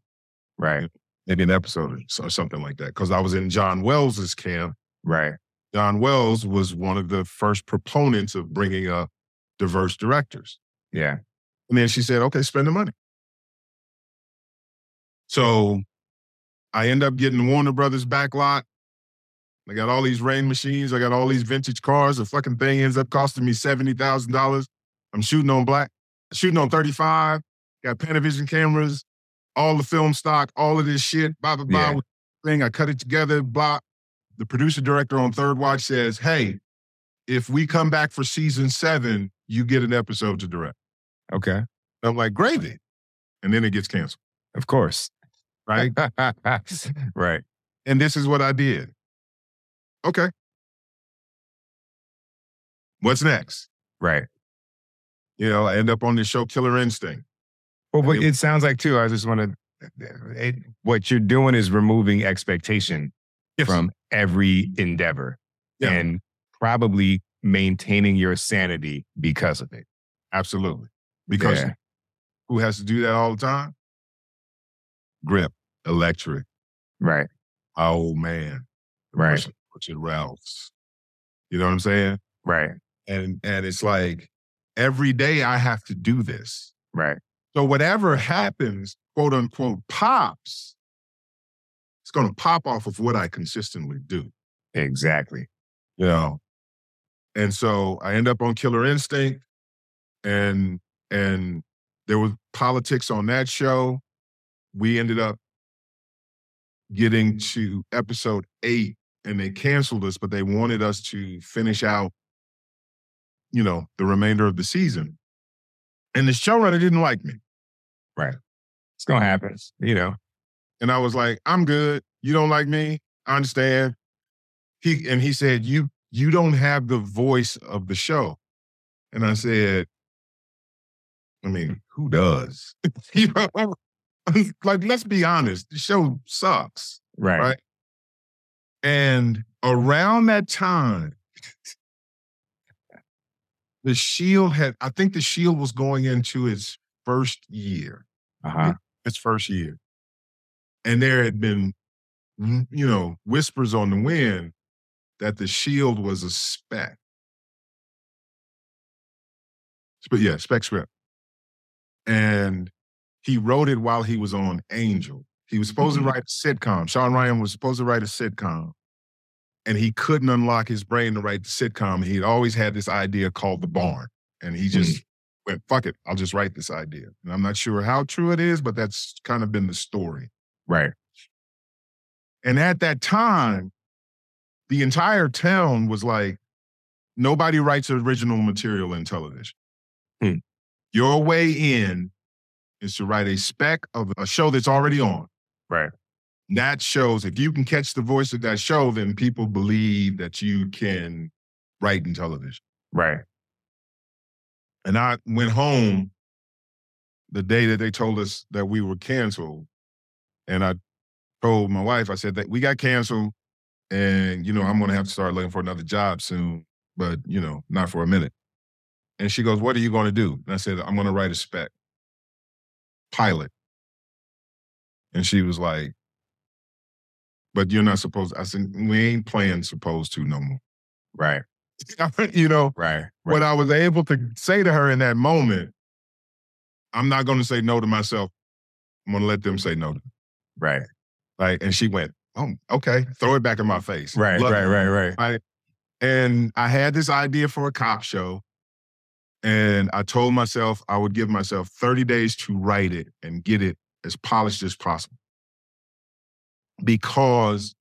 Right. Maybe an episode or something like that. Because I was in John Wells' camp. Right. John Wells was one of the first proponents of bringing up diverse directors. Yeah. And then she said, okay, spend the money. So I end up getting Warner Brothers backlot. I got all these rain machines. I got all these vintage cars. The fucking thing ends up costing me $70,000. I'm shooting on 35. Got Panavision cameras, all the film stock, all of this shit, blah, blah, blah. Yeah. Thing. I cut it together, blah. The producer director on Third Watch says, hey, if we come back for season 7, you get an episode to direct. Okay. And I'm like, gravy. And then it gets canceled. Of course. Right? Right. And this is what I did. Okay, What's next? Right. You know, I end up on this show, Killer Instinct. Well, but it sounds like, too, I just want to, what you're doing is removing expectation from every endeavor and probably maintaining your sanity because of it. Absolutely. Because who has to do that all the time? Grip, electric. Right. Oh, man. Right. Which it Ralph's. You know what I'm saying? Right. And it's like, every day I have to do this. Right. So whatever happens, quote unquote, pops, it's going to pop off of what I consistently do. Exactly. You know? And so I end up on Killer Instinct, and there was politics on that show. We ended up getting to episode 8 and they canceled us, but they wanted us to finish out, you know, the remainder of the season. And the showrunner didn't like me. Right. It's going to happen, you know. And I was like, I'm good. You don't like me. I understand. He said, you don't have the voice of the show. And I said, I mean, who does? You know, like, let's be honest. The show sucks. Right. Right? And around that time, the Shield had, I think the Shield was going into its first year. Uh-huh. Its first year. And there had been, you know, whispers on the wind that the Shield was a spec. But yeah, spec script. And he wrote it while he was on Angel. He was supposed to write a sitcom. Sean Ryan was supposed to write a sitcom. And he couldn't unlock his brain to write the sitcom. He'd always had this idea called The Barn. And he just went, fuck it, I'll just write this idea. And I'm not sure how true it is, but that's kind of been the story. Right. And at that time, the entire town was like, nobody writes original material in television. Hmm. Your way in is to write a spec of a show that's already on. Right. That shows, if you can catch the voice of that show, then people believe that you can write in television. Right. And I went home the day that they told us that we were canceled. And I told my wife, I said that we got canceled and, you know, I'm going to have to start looking for another job soon, but, you know, not for a minute. And she goes, what are you going to do? And I said, I'm going to write a spec pilot. And she was like, but you're not supposed to. I said, we ain't playing supposed to no more. Right. You know, right. What I was able to say to her in that moment, I'm not going to say no to myself. I'm going to let them say no to me. Right. Like, and she went, oh, okay. Throw it back in my face. Right, right. And I had this idea for a cop show. And I told myself I would give myself 30 days to write it and get it as polished as possible. Because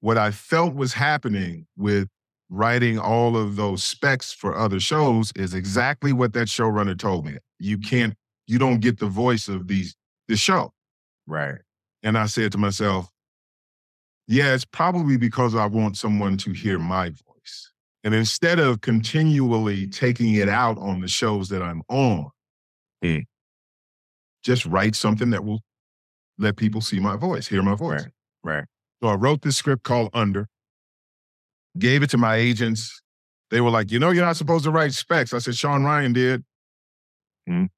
what I felt was happening with writing all of those specs for other shows is exactly what that showrunner told me. You don't get the voice of the show. Right. And I said to myself, yeah, it's probably because I want someone to hear my voice. And instead of continually taking it out on the shows that I'm on, just write something that will let people see my voice, hear my voice. Right, right. So I wrote this script called Under, gave it to my agents. They were like, you know, you're not supposed to write specs. I said, Sean Ryan did. Mm.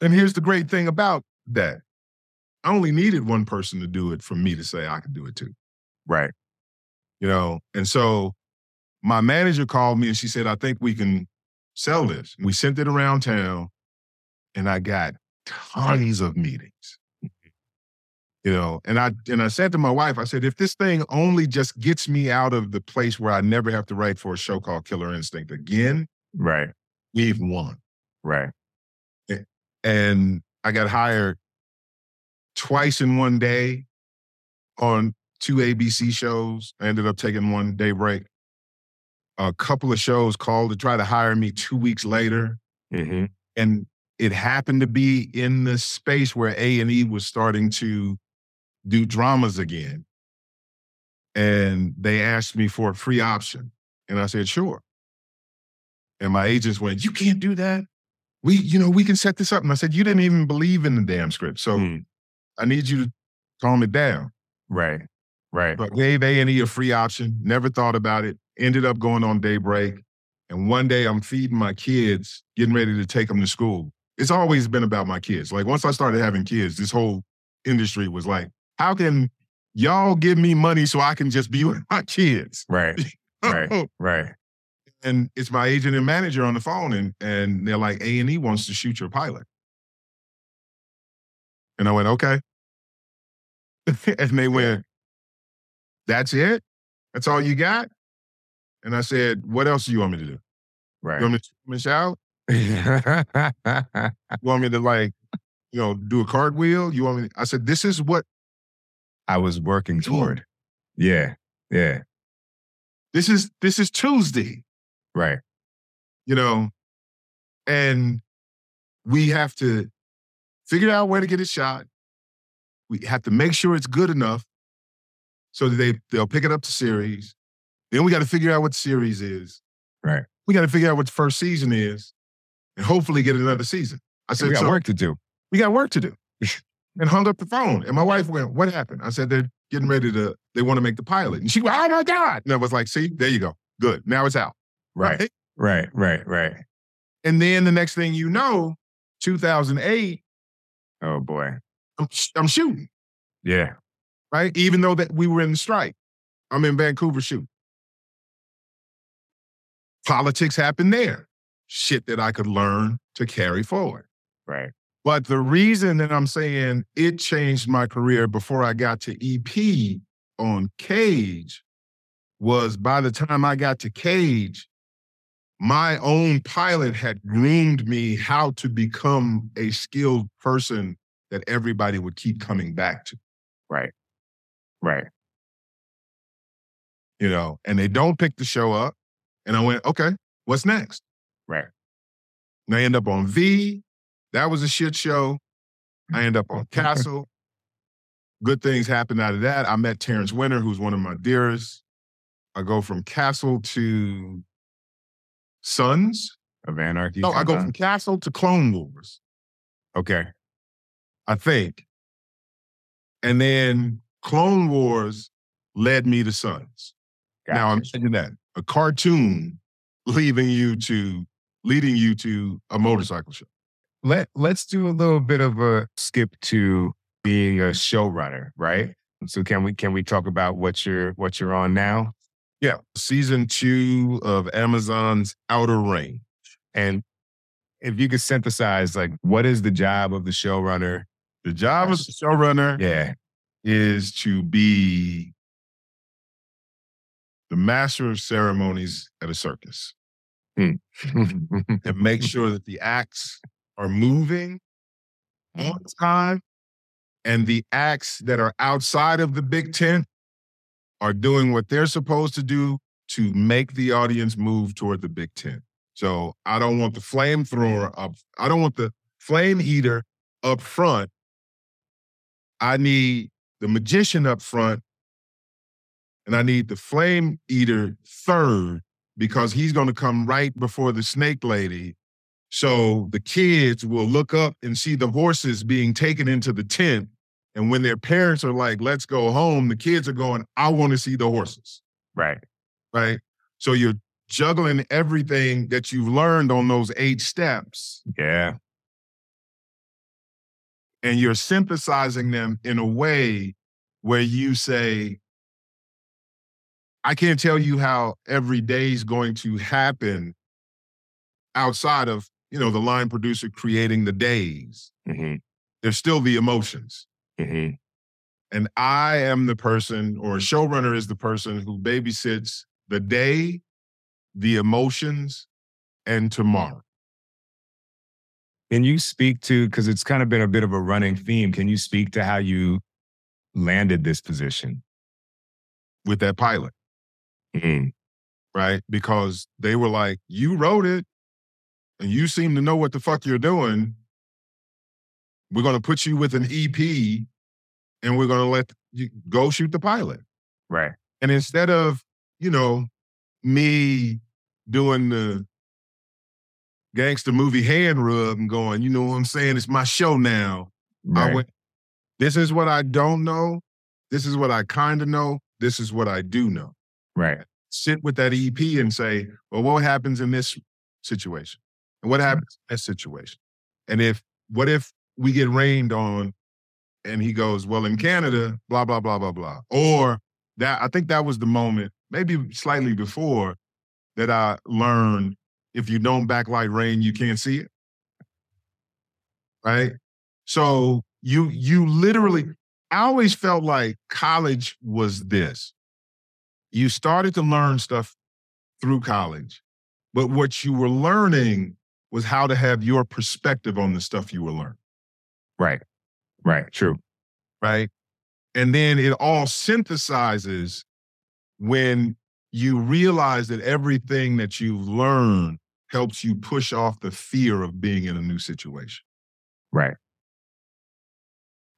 And here's the great thing about that. I only needed one person to do it for me to say I could do it too. Right. You know, and so my manager called me and she said, I think we can sell this. We sent it around town and I got tons of meetings. You know, and I said to my wife, I said, if this thing only just gets me out of the place where I never have to write for a show called Killer Instinct again, right, we've won. Right. And I got hired twice in one day on 2 ABC shows. I ended up taking one day break. A couple of shows called to try to hire me 2 weeks later. Mm-hmm. And it happened to be in the space where A&E was starting to do dramas again. And they asked me for a free option. And I said, sure. And my agents went, you can't do that. We can set this up. And I said, you didn't even believe in the damn script. So I need you to calm it down. Right. Right. But gave A&E a free option. Never thought about it. Ended up going on Daybreak. And one day I'm feeding my kids, getting ready to take them to school. It's always been about my kids. Like once I started having kids, this whole industry was like, how can y'all give me money so I can just be with my kids? Right. Right. Right. And it's my agent and manager on the phone, and they're like, A&E wants to shoot your pilot. And I went, okay. And they went, that's it? That's all you got? And I said, what else do you want me to do? Right. You want me to miss out? You want me to do a cartwheel? You want me to... I said, this is what I was working toward. Yeah. Yeah. This is Tuesday. Right. And we have to figure out where to get it shot. We have to make sure it's good enough so that they'll pick it up to series. Then we got to figure out what the series is. Right. We got to figure out what the first season is and hopefully get another season. I said, work to do. We got work to do. And hung up the phone. And my wife went, what happened? I said, they're getting ready to, they want to make the pilot. And she went, oh my God. And I was like, see, there you go. Good. Now it's out. Right. Right. Right. Right. And then the next thing 2008. Oh boy. I'm shooting. Yeah. Right. Even though that we were in the strike, I'm in Vancouver shooting. Politics happened there. Shit that I could learn to carry forward. Right. But the reason that I'm saying it changed my career before I got to EP on Cage was by the time I got to Cage, my own pilot had groomed me how to become a skilled person that everybody would keep coming back to. Right. Right. And they don't pick the show up. And I went, okay, what's next? Right. And I end up on V. That was a shit show. I end up on Castle. Good things happened out of that. I met Terrence Winter, who's one of my dearest. I go from Castle to Sons of Anarchy. No, sometimes. I go from Castle to Clone Wars. Okay. I think. And then Clone Wars led me to Sons. Gotcha. Now I'm thinking that. A cartoon leading you to a motorcycle show. Let's do a little bit of a skip to being a showrunner, right? So can we talk about what you're on now? Yeah, season 2 of Amazon's Outer Range. And if you could synthesize, what is the job of the showrunner? The job of the showrunner, is to be the master of ceremonies at a circus, and make sure that the acts are moving on time, and the acts that are outside of the big tent are doing what they're supposed to do to make the audience move toward the big tent. So I don't want the flamethrower up. I don't want the flame eater up front. I need the magician up front, and I need the flame eater third, because he's going to come right before the snake lady. So the kids will look up and see the horses being taken into the tent. And when their parents are like, let's go home, the kids are going, I want to see the horses. Right. Right. So you're juggling everything that you've learned on those 8 steps. Yeah. And you're synthesizing them in a way where you say, I can't tell you how every day is going to happen outside of, the line producer creating the days. Mm-hmm. There's still the emotions. Mm-hmm. And I am the person, or a showrunner is the person who babysits the day, the emotions, and tomorrow. Can you speak to, because it's kind of been a bit of a running theme, can you speak to how you landed this position? With that pilot. Mm-hmm. Right? Because they were like, you wrote it and you seem to know what the fuck you're doing. We're going to put you with an EP and we're going to let you go shoot the pilot. Right. And instead of, me doing the gangster movie hand rub and going, you know what I'm saying? It's my show now. Right. I went, this is what I don't know. This is what I kind of know. This is what I do know. Right. Sit with that EP and say, well, what happens in this situation? And what happens in that situation? And what if we get rained on and he goes, well, in Canada, blah, blah, blah, blah, blah. Or that, I think that was the moment, maybe slightly before, that I learned if you don't back like rain, you can't see it. Right? So you literally, I always felt like college was this. You started to learn stuff through college, but what you were learning was how to have your perspective on the stuff you were learning. Right. Right. True. Right. And then it all synthesizes when you realize that everything that you've learned helps you push off the fear of being in a new situation. Right.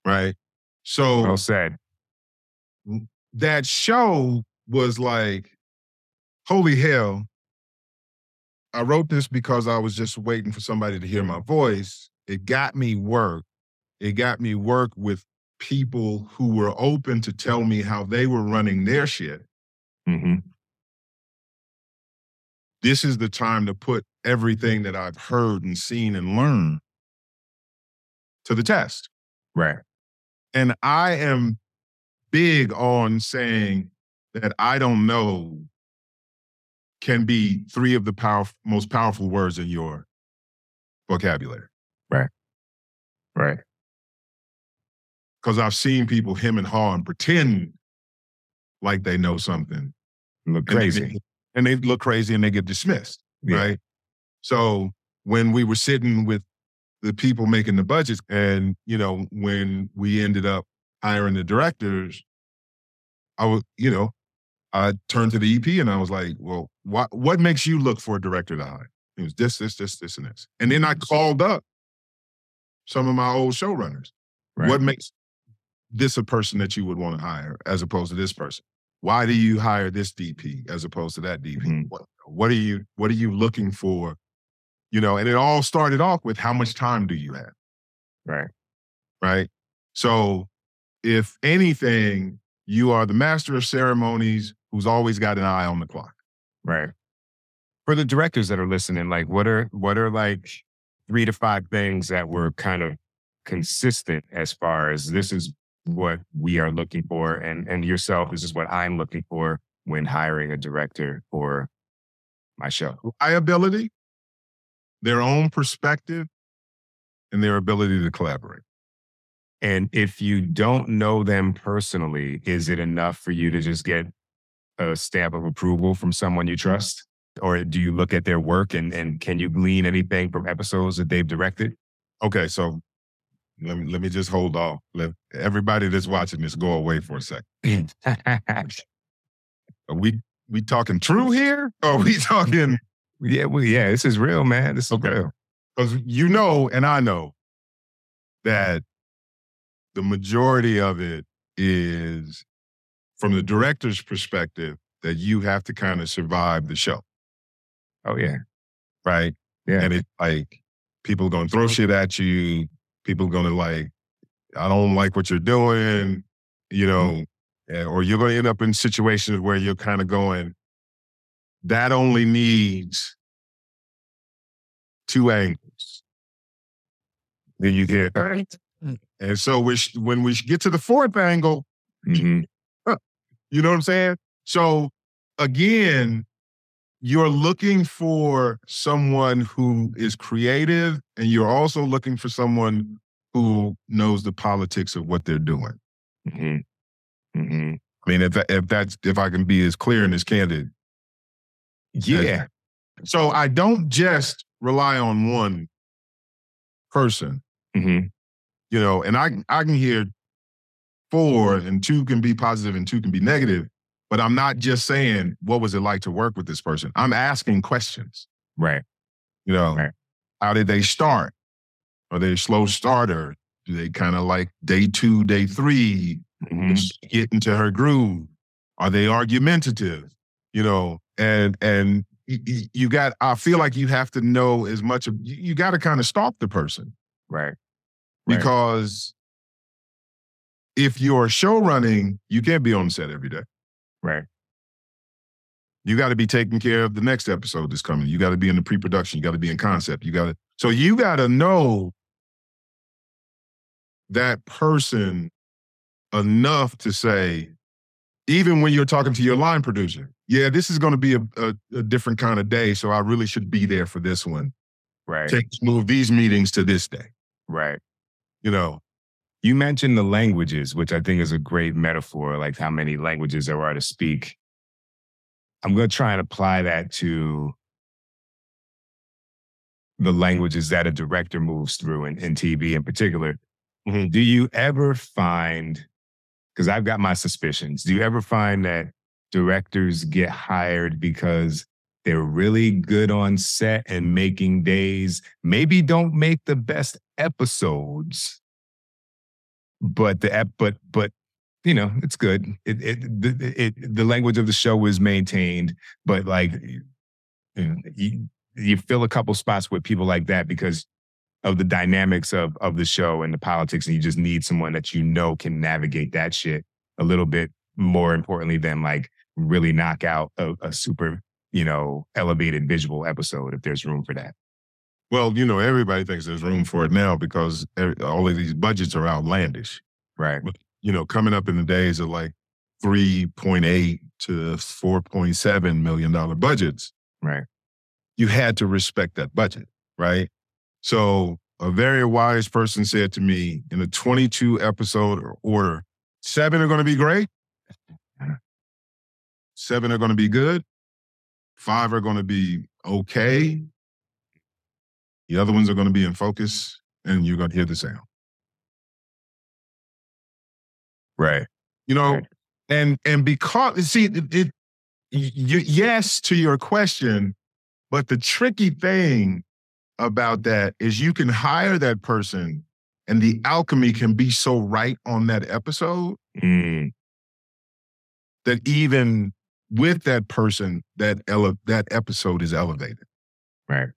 Right. So well said. That show was like, holy hell, I wrote this because I was just waiting for somebody to hear my voice. It got me work. It got me work with people who were open to tell me how they were running their shit. Mm-hmm. This is the time to put everything that I've heard and seen and learned to the test. Right. And I am big on saying that I don't know can be three of the most powerful words in your vocabulary. Right. Right. Because I've seen people hem and haw and pretend like they know something. Look crazy. And they look crazy and they get dismissed, yeah. Right? So when we were sitting with the people making the budgets and, you know, when we ended up hiring the directors, I turned to the EP and I was like, well, what makes you look for a director to hire? It was this, and this. And then I called up some of my old showrunners. Right. What makes this a person that you would want to hire as opposed to this person? Why do you hire this DP as opposed to that DP? Mm-hmm. What are you looking for? You know, and it all started off with how much time do you have? Right. Right. So if anything, you are the master of ceremonies who's always got an eye on the clock. Right. For the directors that are listening, like what are like 3 to 5 things that were kind of consistent as far as this is what we are looking for, and yourself, this is what I'm looking for when hiring a director for my show? Liability, their own perspective, and their ability to collaborate. And if you don't know them personally, is it enough for you to just get a stamp of approval from someone you trust? Or do you look at their work and can you glean anything from episodes that they've directed? Okay, so let me just hold off. Let everybody that's watching this go away for a second. Are we talking true here? Or are we talking? Yeah, this is real, man. This is real. Because you know, and I know that the majority of it is from the director's perspective that you have to kind of survive the show. Oh, yeah. Right? Yeah. And it's like people going to throw shit at you. People going to like, I don't like what you're doing, you know, or you're going to end up in situations where you're kind of going, that only needs 2 angles. Then you get, and so when we get to the 4th angle, mm-hmm. You know what I'm saying? So again, you're looking for someone who is creative, and you're also looking for someone who knows the politics of what they're doing. Mm-hmm. Mm-hmm. I mean, if I can be as clear and as candid. Yeah. So I don't just rely on one person, mm-hmm. You know, and I can hear 4 and 2 can be positive and 2 can be negative. But I'm not just saying, what was it like to work with this person? I'm asking questions. Right. You know, right. How did they start? Are they a slow starter? Do they kind of like day 2, day 3, mm-hmm. Get into her groove? Are they argumentative? You know, and you got, I feel like you have to know as much of, you got to kind of stalk the person. Right. Because if you're show running, you can't be on set every day. Right. You got to be taking care of the next episode that's coming. You got to be in the pre-production. You got to be in concept. So you got to know that person enough to say, even when you're talking to your line producer, yeah, this is going to be a different kind of day, so I really should be there for this one. Right. Move these meetings to this day. Right. You know, you mentioned the languages, which I think is a great metaphor, like how many languages there are to speak. I'm going to try and apply that to the languages that a director moves through in TV in particular. Mm-hmm. Do you ever find, because I've got my suspicions, do you ever find that directors get hired because they're really good on set and making days, maybe don't make the best episodes, but you know, it's good. The language of the show is maintained, but like, you fill a couple spots with people like that because of the dynamics of the show and the politics, and you just need someone that you know can navigate that shit a little bit more importantly than like really knock out a super, elevated visual episode if there's room for that. Well, everybody thinks there's room for it now because all of these budgets are outlandish. Right. But, coming up in the days of like $3.8 to $4.7 million budgets. Right. You had to respect that budget, right? So a very wise person said to me, in a 22 episode order, 7 are going to be great. 7 are going to be good. 5 are going to be okay. The other ones are going to be in focus and you're going to hear the sound. Right. Right. And because, see, yes to your question, but the tricky thing about that is you can hire that person and the alchemy can be so right on that episode that even with that person, that episode is elevated. Right.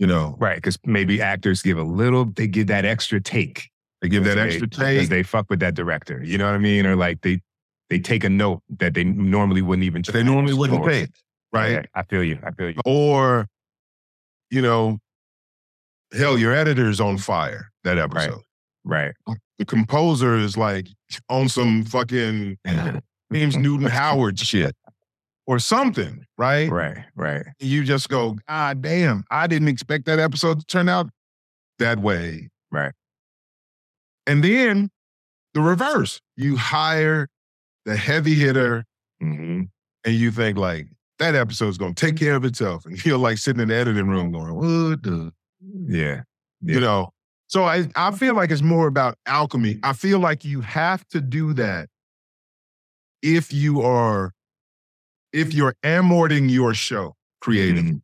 Right, because maybe actors give that extra take. They give that extra take. Because they fuck with that director. You know what I mean? Or like they take a note that they normally wouldn't even try. They normally wouldn't pay. Right? Yeah, I feel you. Or, hell, your editor's on fire that episode. Right. The composer is like on some fucking James Newton Howard shit or something. Right? Right. You just go, God damn, I didn't expect that episode to turn out that way. Right. And then the reverse. You hire the heavy hitter and you think like, that episode's going to take care of itself. And you're like sitting in the editing room going, what the? Yeah. So I feel like it's more about alchemy. I feel like you have to do that if you're amorting your show creatively.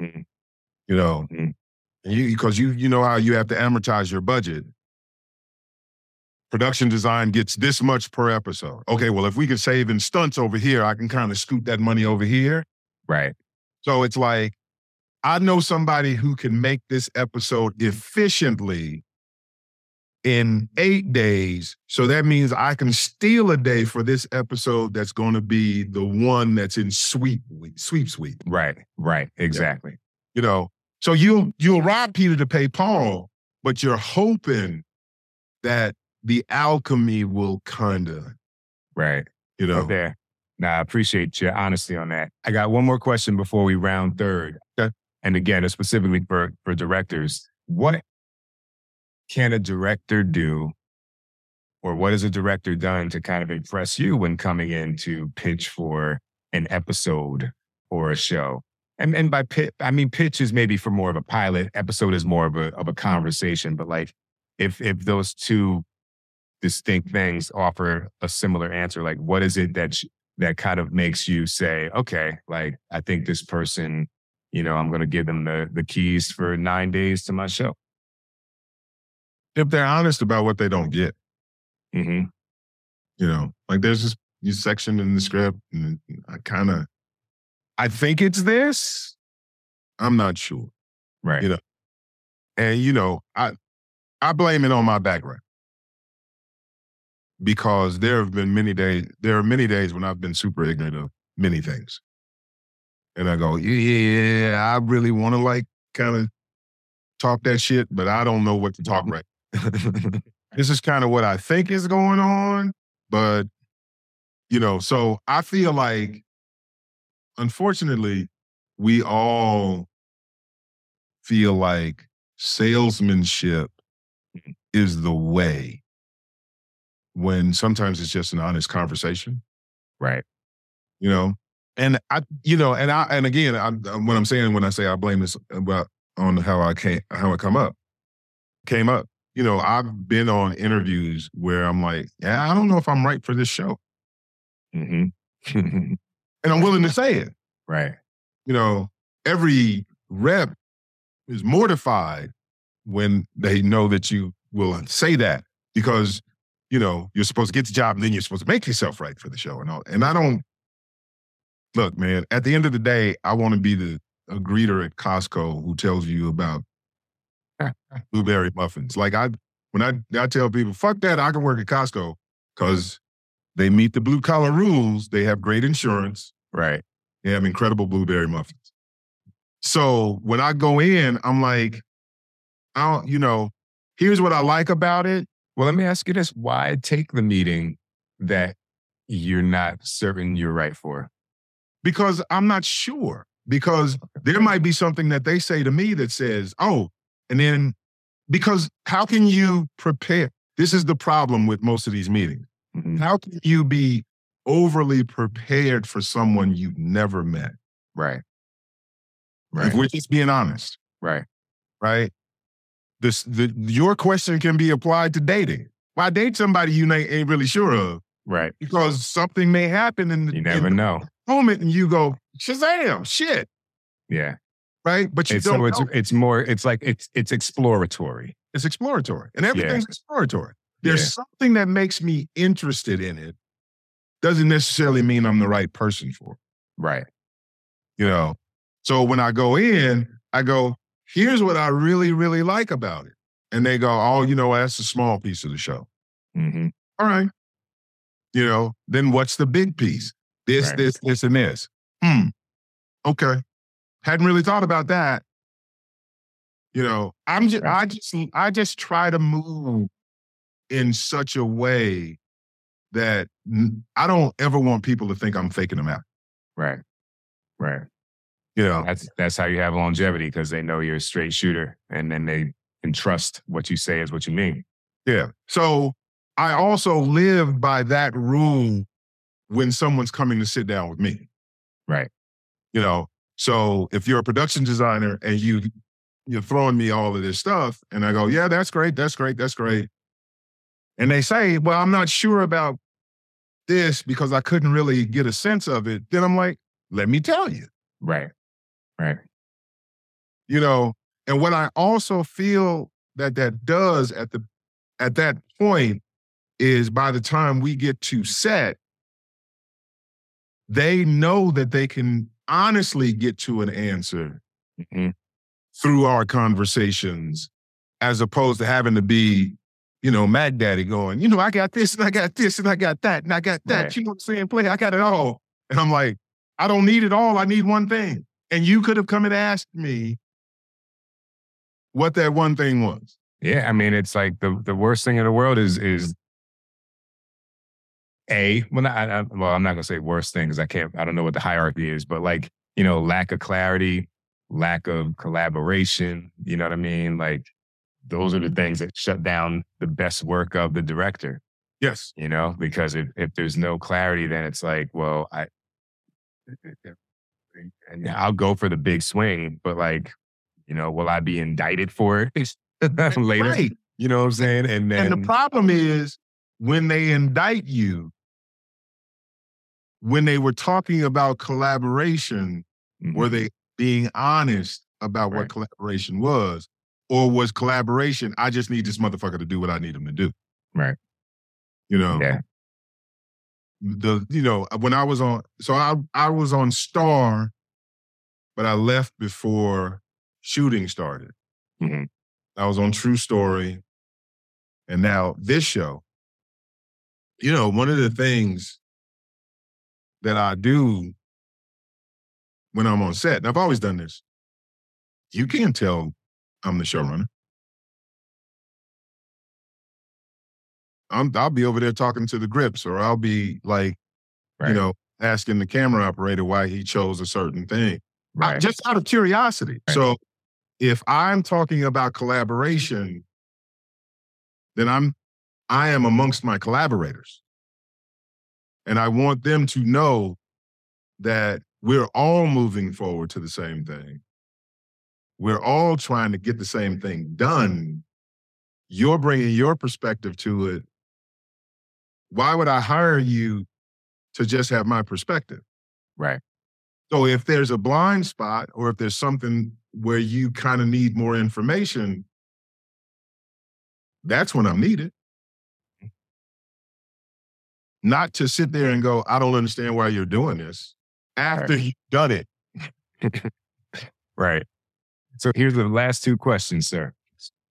Mm-hmm. Because you know how you have to amortize your budget. Production design gets this much per episode. Okay, well, if we can save in stunts over here, I can kind of scoot that money over here. Right. So it's like, I know somebody who can make this episode efficiently in 8 days. So that means I can steal a day for this episode that's going to be the one that's in sweep. Right. Exactly. Yeah. So you'll rob Peter to pay Paul, but you're hoping that the alchemy will kind of. Right. Right there. Now, I appreciate your honesty on that. I got one more question before we round third. Okay. And again, it's specifically for directors. What can a director do, or what has a director done to kind of impress you when coming in to pitch for an episode or a show? And by pitch, I mean, pitch is maybe for more of a pilot. Episode is more of a conversation. But like, if those two distinct things offer a similar answer, like what is it that kind of makes you say, okay, like I think this person, I'm going to give them the keys for 9 days to my show? If they're honest about what they don't get. Mm-hmm. Like there's this section in the script and I kind of I think it's this. I'm not sure. Right. You know. And, you know, I blame it on my background. Because there are many days when I've been super ignorant of many things. And I go, yeah, I really want to like kind of talk that shit, but I don't know what to talk right. This is kind of what I think is going on, but, you know, so I feel like, unfortunately, we all feel like salesmanship is the way when sometimes it's just an honest conversation. Right. You know, and I, you know, and again, what I'm saying when I say I blame this on how it came up. You know, I've been on interviews where I'm like, yeah, I don't know if I'm right for this show. Mm-hmm. And I'm willing to say it. Right. You know, every rep is mortified when they know that you will say that because, you know, you're supposed to get the job and then you're supposed to make yourself right for the show and all. And look, man, at the end of the day, I want to be a greeter at Costco who tells you about blueberry muffins. Like when I tell people, fuck that, I can work at Costco because they meet the blue collar rules. They have great insurance. Right. They have incredible blueberry muffins. So when I go in, I'm like, here's what I like about it. Well, let me ask you this. Why take the meeting that you're not certain you're right for? Because I'm not sure. Because there might be something that they say to me that says, oh, and then, because how can you prepare? This is the problem with most of these meetings. Mm-hmm. How can you be overly prepared for someone you've never met? Right. Right. If we're just being honest. Right. Right. Your question can be applied to dating. Why date somebody you ain't really sure of? Right. Because something may happen in the moment and you go, Shazam, shit. Yeah. Right? But you don't know. It's exploratory. It's exploratory. And everything's exploratory. There's something that makes me interested in it. Doesn't necessarily mean I'm the right person for it. Right. You know? So when I go in, I go, here's what I really, really like about it. And they go, oh, you know, that's a small piece of the show. Mm-hmm. All right. You know, then what's the big piece? This, right. This, and this. Okay. Hadn't really thought about that. You know, I just try to move in such a way that I don't ever want people to think I'm faking them out. Right. Right. You know, that's how you have longevity because they know you're a straight shooter and then they can trust what you say is what you mean. Yeah. So I also live by that rule when someone's coming to sit down with me. Right. You know, so if you're a production designer and you're throwing me all of this stuff and I go, yeah, that's great. And they say, well, I'm not sure about this because I couldn't really get a sense of it. Then I'm like, let me tell you. Right. Right. You know, and what I also feel that does at that point is by the time we get to set, they know that they can honestly get to an answer mm-hmm. through our conversations, as opposed to having to be, you know, Mac Daddy going, you know, I got this and I got this and I got that and I got that. Right. You know what I'm saying? Play, I got it all. And I'm like, I don't need it all. I need one thing. And you could have come and asked me what that one thing was. Yeah, I mean, it's like the worst thing in the world is A, well, I'm not going to say worst thing because I don't know what the hierarchy is, but like, you know, lack of clarity, lack of collaboration, you know what I mean? Like, those are the things that shut down the best work of the director. Yes. You know, because if there's no clarity, then it's like, well, and I'll go for the big swing, but like, you know, will I be indicted for it later? Right. You know what I'm saying? And the problem is when they indict you, when they were talking about collaboration, mm-hmm. were they being honest about what collaboration was? Or was collaboration, I just need this motherfucker to do what I need him to do? Right. You know? Yeah. When I was on Star but I left before shooting started. Mm-hmm. I was on True Story. And now this show, you know, one of the things that I do when I'm on set, and I've always done this, you can't tell I'm the showrunner. I'll be over there talking to the grips, or I'll be like, right, you know, asking the camera operator why he chose a certain thing. Right. Just out of curiosity. Right. So if I'm talking about collaboration, then I am amongst my collaborators. And I want them to know that we're all moving forward to the same thing. We're all trying to get the same thing done. You're bringing your perspective to it. Why would I hire you to just have my perspective? Right. So if there's a blind spot, or if there's something where you kind of need more information, that's when I'm needed. Not to sit there and go, I don't understand why you're doing this after you've done it. Right. So here's the last two questions, sir.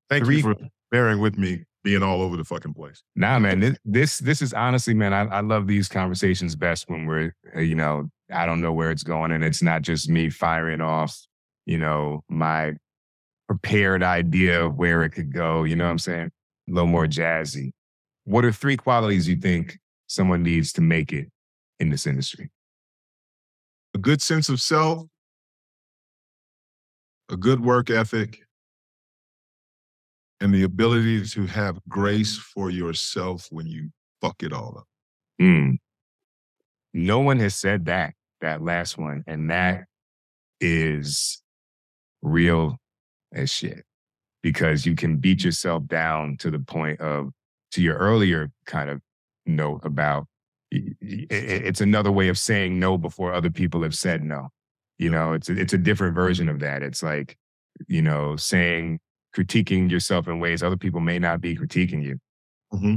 Thank you for bearing with me being all over the fucking place. Nah, man, this is honestly, man, I love these conversations best when we're, you know, I don't know where it's going, and it's not just me firing off, you know, my prepared idea of where it could go. You know what I'm saying? A little more jazzy. What are three qualities you think someone needs to make it in this industry? A good sense of self, a good work ethic, and the ability to have grace for yourself when you fuck it all up. Mm. No one has said that last one. And that is real as shit, because you can beat yourself down to the point of, to your earlier kind of note about, it's another way of saying no before other people have said no. You know, it's a different version of that. It's like, you know, saying, critiquing yourself in ways other people may not be critiquing you. Mm-hmm.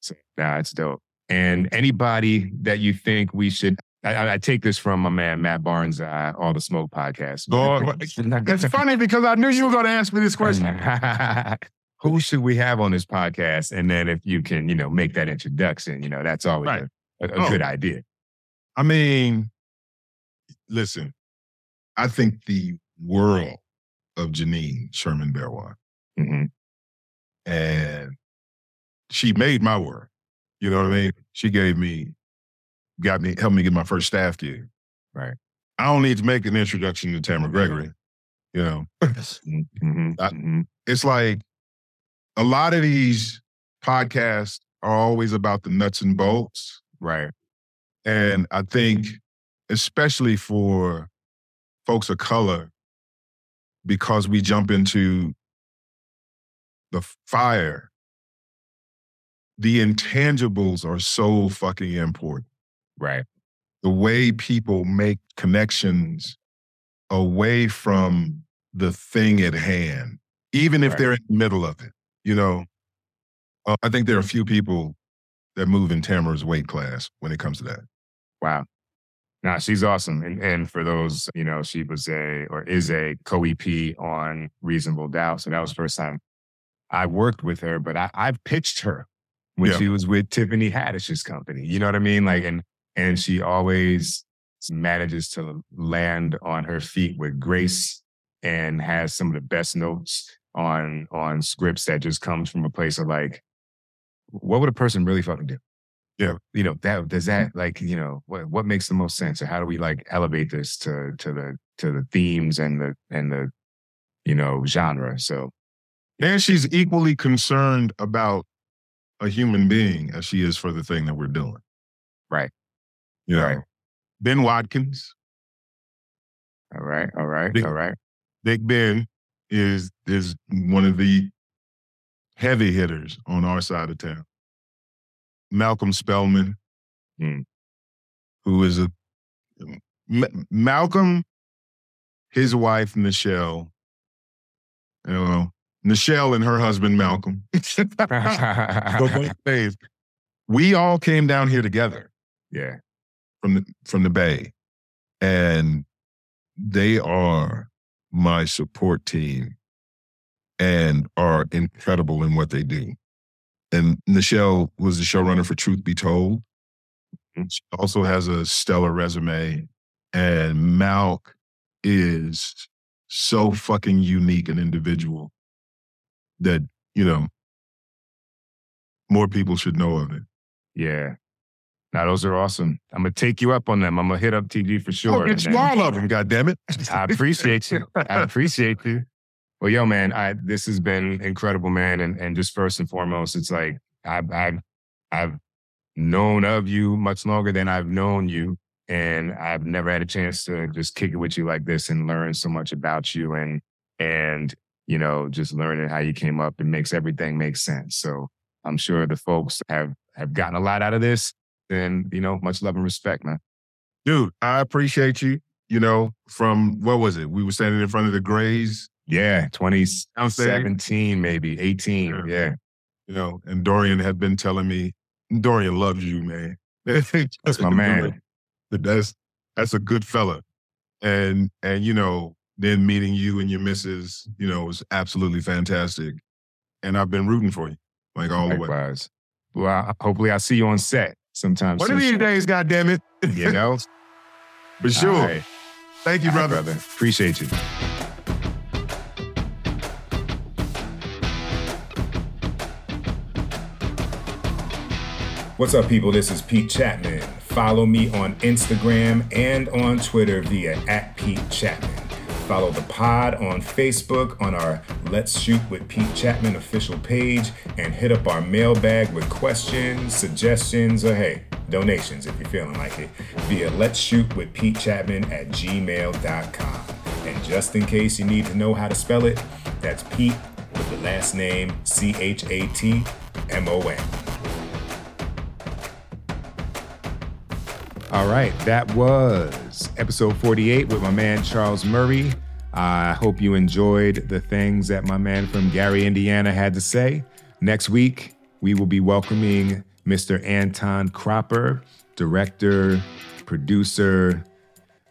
So, nah, it's dope. And anybody that you think we should, I take this from my man, Matt Barnes, All the Smoke podcast. Oh, it's funny because I knew you were going to ask me this question. Who should we have on this podcast? And then if you can, you know, make that introduction, you know, that's always a good idea. I mean, listen, I think the world of Janine Sherman Berwan. Mm-hmm. And she made my work. You know what I mean? She helped me get my first staff gig. Right. I don't need to make an introduction to Tamara Gregory. You know, mm-hmm. It's like a lot of these podcasts are always about the nuts and bolts. Right. And I think, especially for folks of color, because we jump into the fire, the intangibles are so fucking important. Right. The way people make connections away from the thing at hand, even if they're in the middle of it, you know. I think there are a few people that move in Tamara's weight class when it comes to that. Wow. Nah, she's awesome. And for those, you know, she was is a co-EP on Reasonable Doubt. So that was the first time I worked with her, but I've pitched her when she was with Tiffany Haddish's company. You know what I mean? Like, and she always manages to land on her feet with grace and has some of the best notes on scripts that just comes from a place of like, what would a person really fucking do? Yeah. You know, what makes the most sense? Or how do we like elevate this to the themes and the you know, genre? So. And she's equally concerned about a human being as she is for the thing that we're doing. Right. You know, right. Ben Watkins. All right. Big Ben is one of the heavy hitters on our side of town. Malcolm Spellman, who is Malcolm, his wife, Nichelle, you know, Nichelle and her husband, Malcolm. We all came down here together. Yeah. From the Bay. And They are my support team and are incredible in what they do. And Nichelle was the showrunner for Truth Be Told. She also has a stellar resume. And Malk is so fucking unique an individual that, you know, more people should know of it. Yeah. Now, those are awesome. I'm going to take you up on them. I'm going to hit up TG for sure. It's all of them, goddammit. I appreciate you. I appreciate you. Well, yo, man, this has been incredible, man. And just first and foremost, it's like I've known of you much longer than I've known you. And I've never had a chance to just kick it with you like this and learn so much about you and you know, just learning how you came up. It makes everything make sense. So I'm sure the folks have gotten a lot out of this. And, you know, much love and respect, man. Dude, I appreciate you. You know, from, what was it? We were standing in front of the Grays. Yeah, 2017, maybe, 18, yeah. You know, and Dorian had been telling me, Dorian loves you, man. That's my man. That's a good fella. And you know, then meeting you and your missus, you know, was absolutely fantastic. And I've been rooting for you, like all the way. Well, hopefully I'll see you on set. Sometimes. One of these days, goddammit. You know? For sure. Right. Thank you, brother. Appreciate you. What's up, people? This is Pete Chapman. Follow me on Instagram and on Twitter via @PeteChapman. Follow the pod on Facebook on our Let's Shoot with Pete Chapman official page and hit up our mailbag with questions, suggestions, or hey, donations if you're feeling like it via letshootwithpetechapman@gmail.com. And just in case you need to know how to spell it, that's Pete with the last name Chatmon. All right, that was episode 48 with my man Charles Murray. I hope you enjoyed the things that my man from Gary, Indiana had to say. Next week, we will be welcoming Mr. Anton Cropper, director, producer.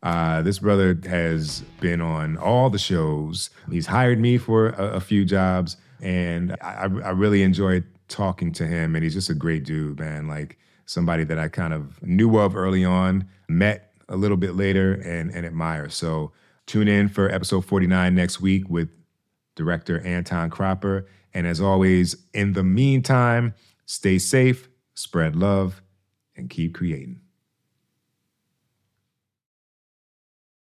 This brother has been on all the shows. He's hired me for a few jobs, and I really enjoyed talking to him, and he's just a great dude, man. Like, somebody that I kind of knew of early on, met a little bit later, and admire. So tune in for episode 49 next week with director Anton Cropper. And as always, in the meantime, stay safe, spread love, and keep creating.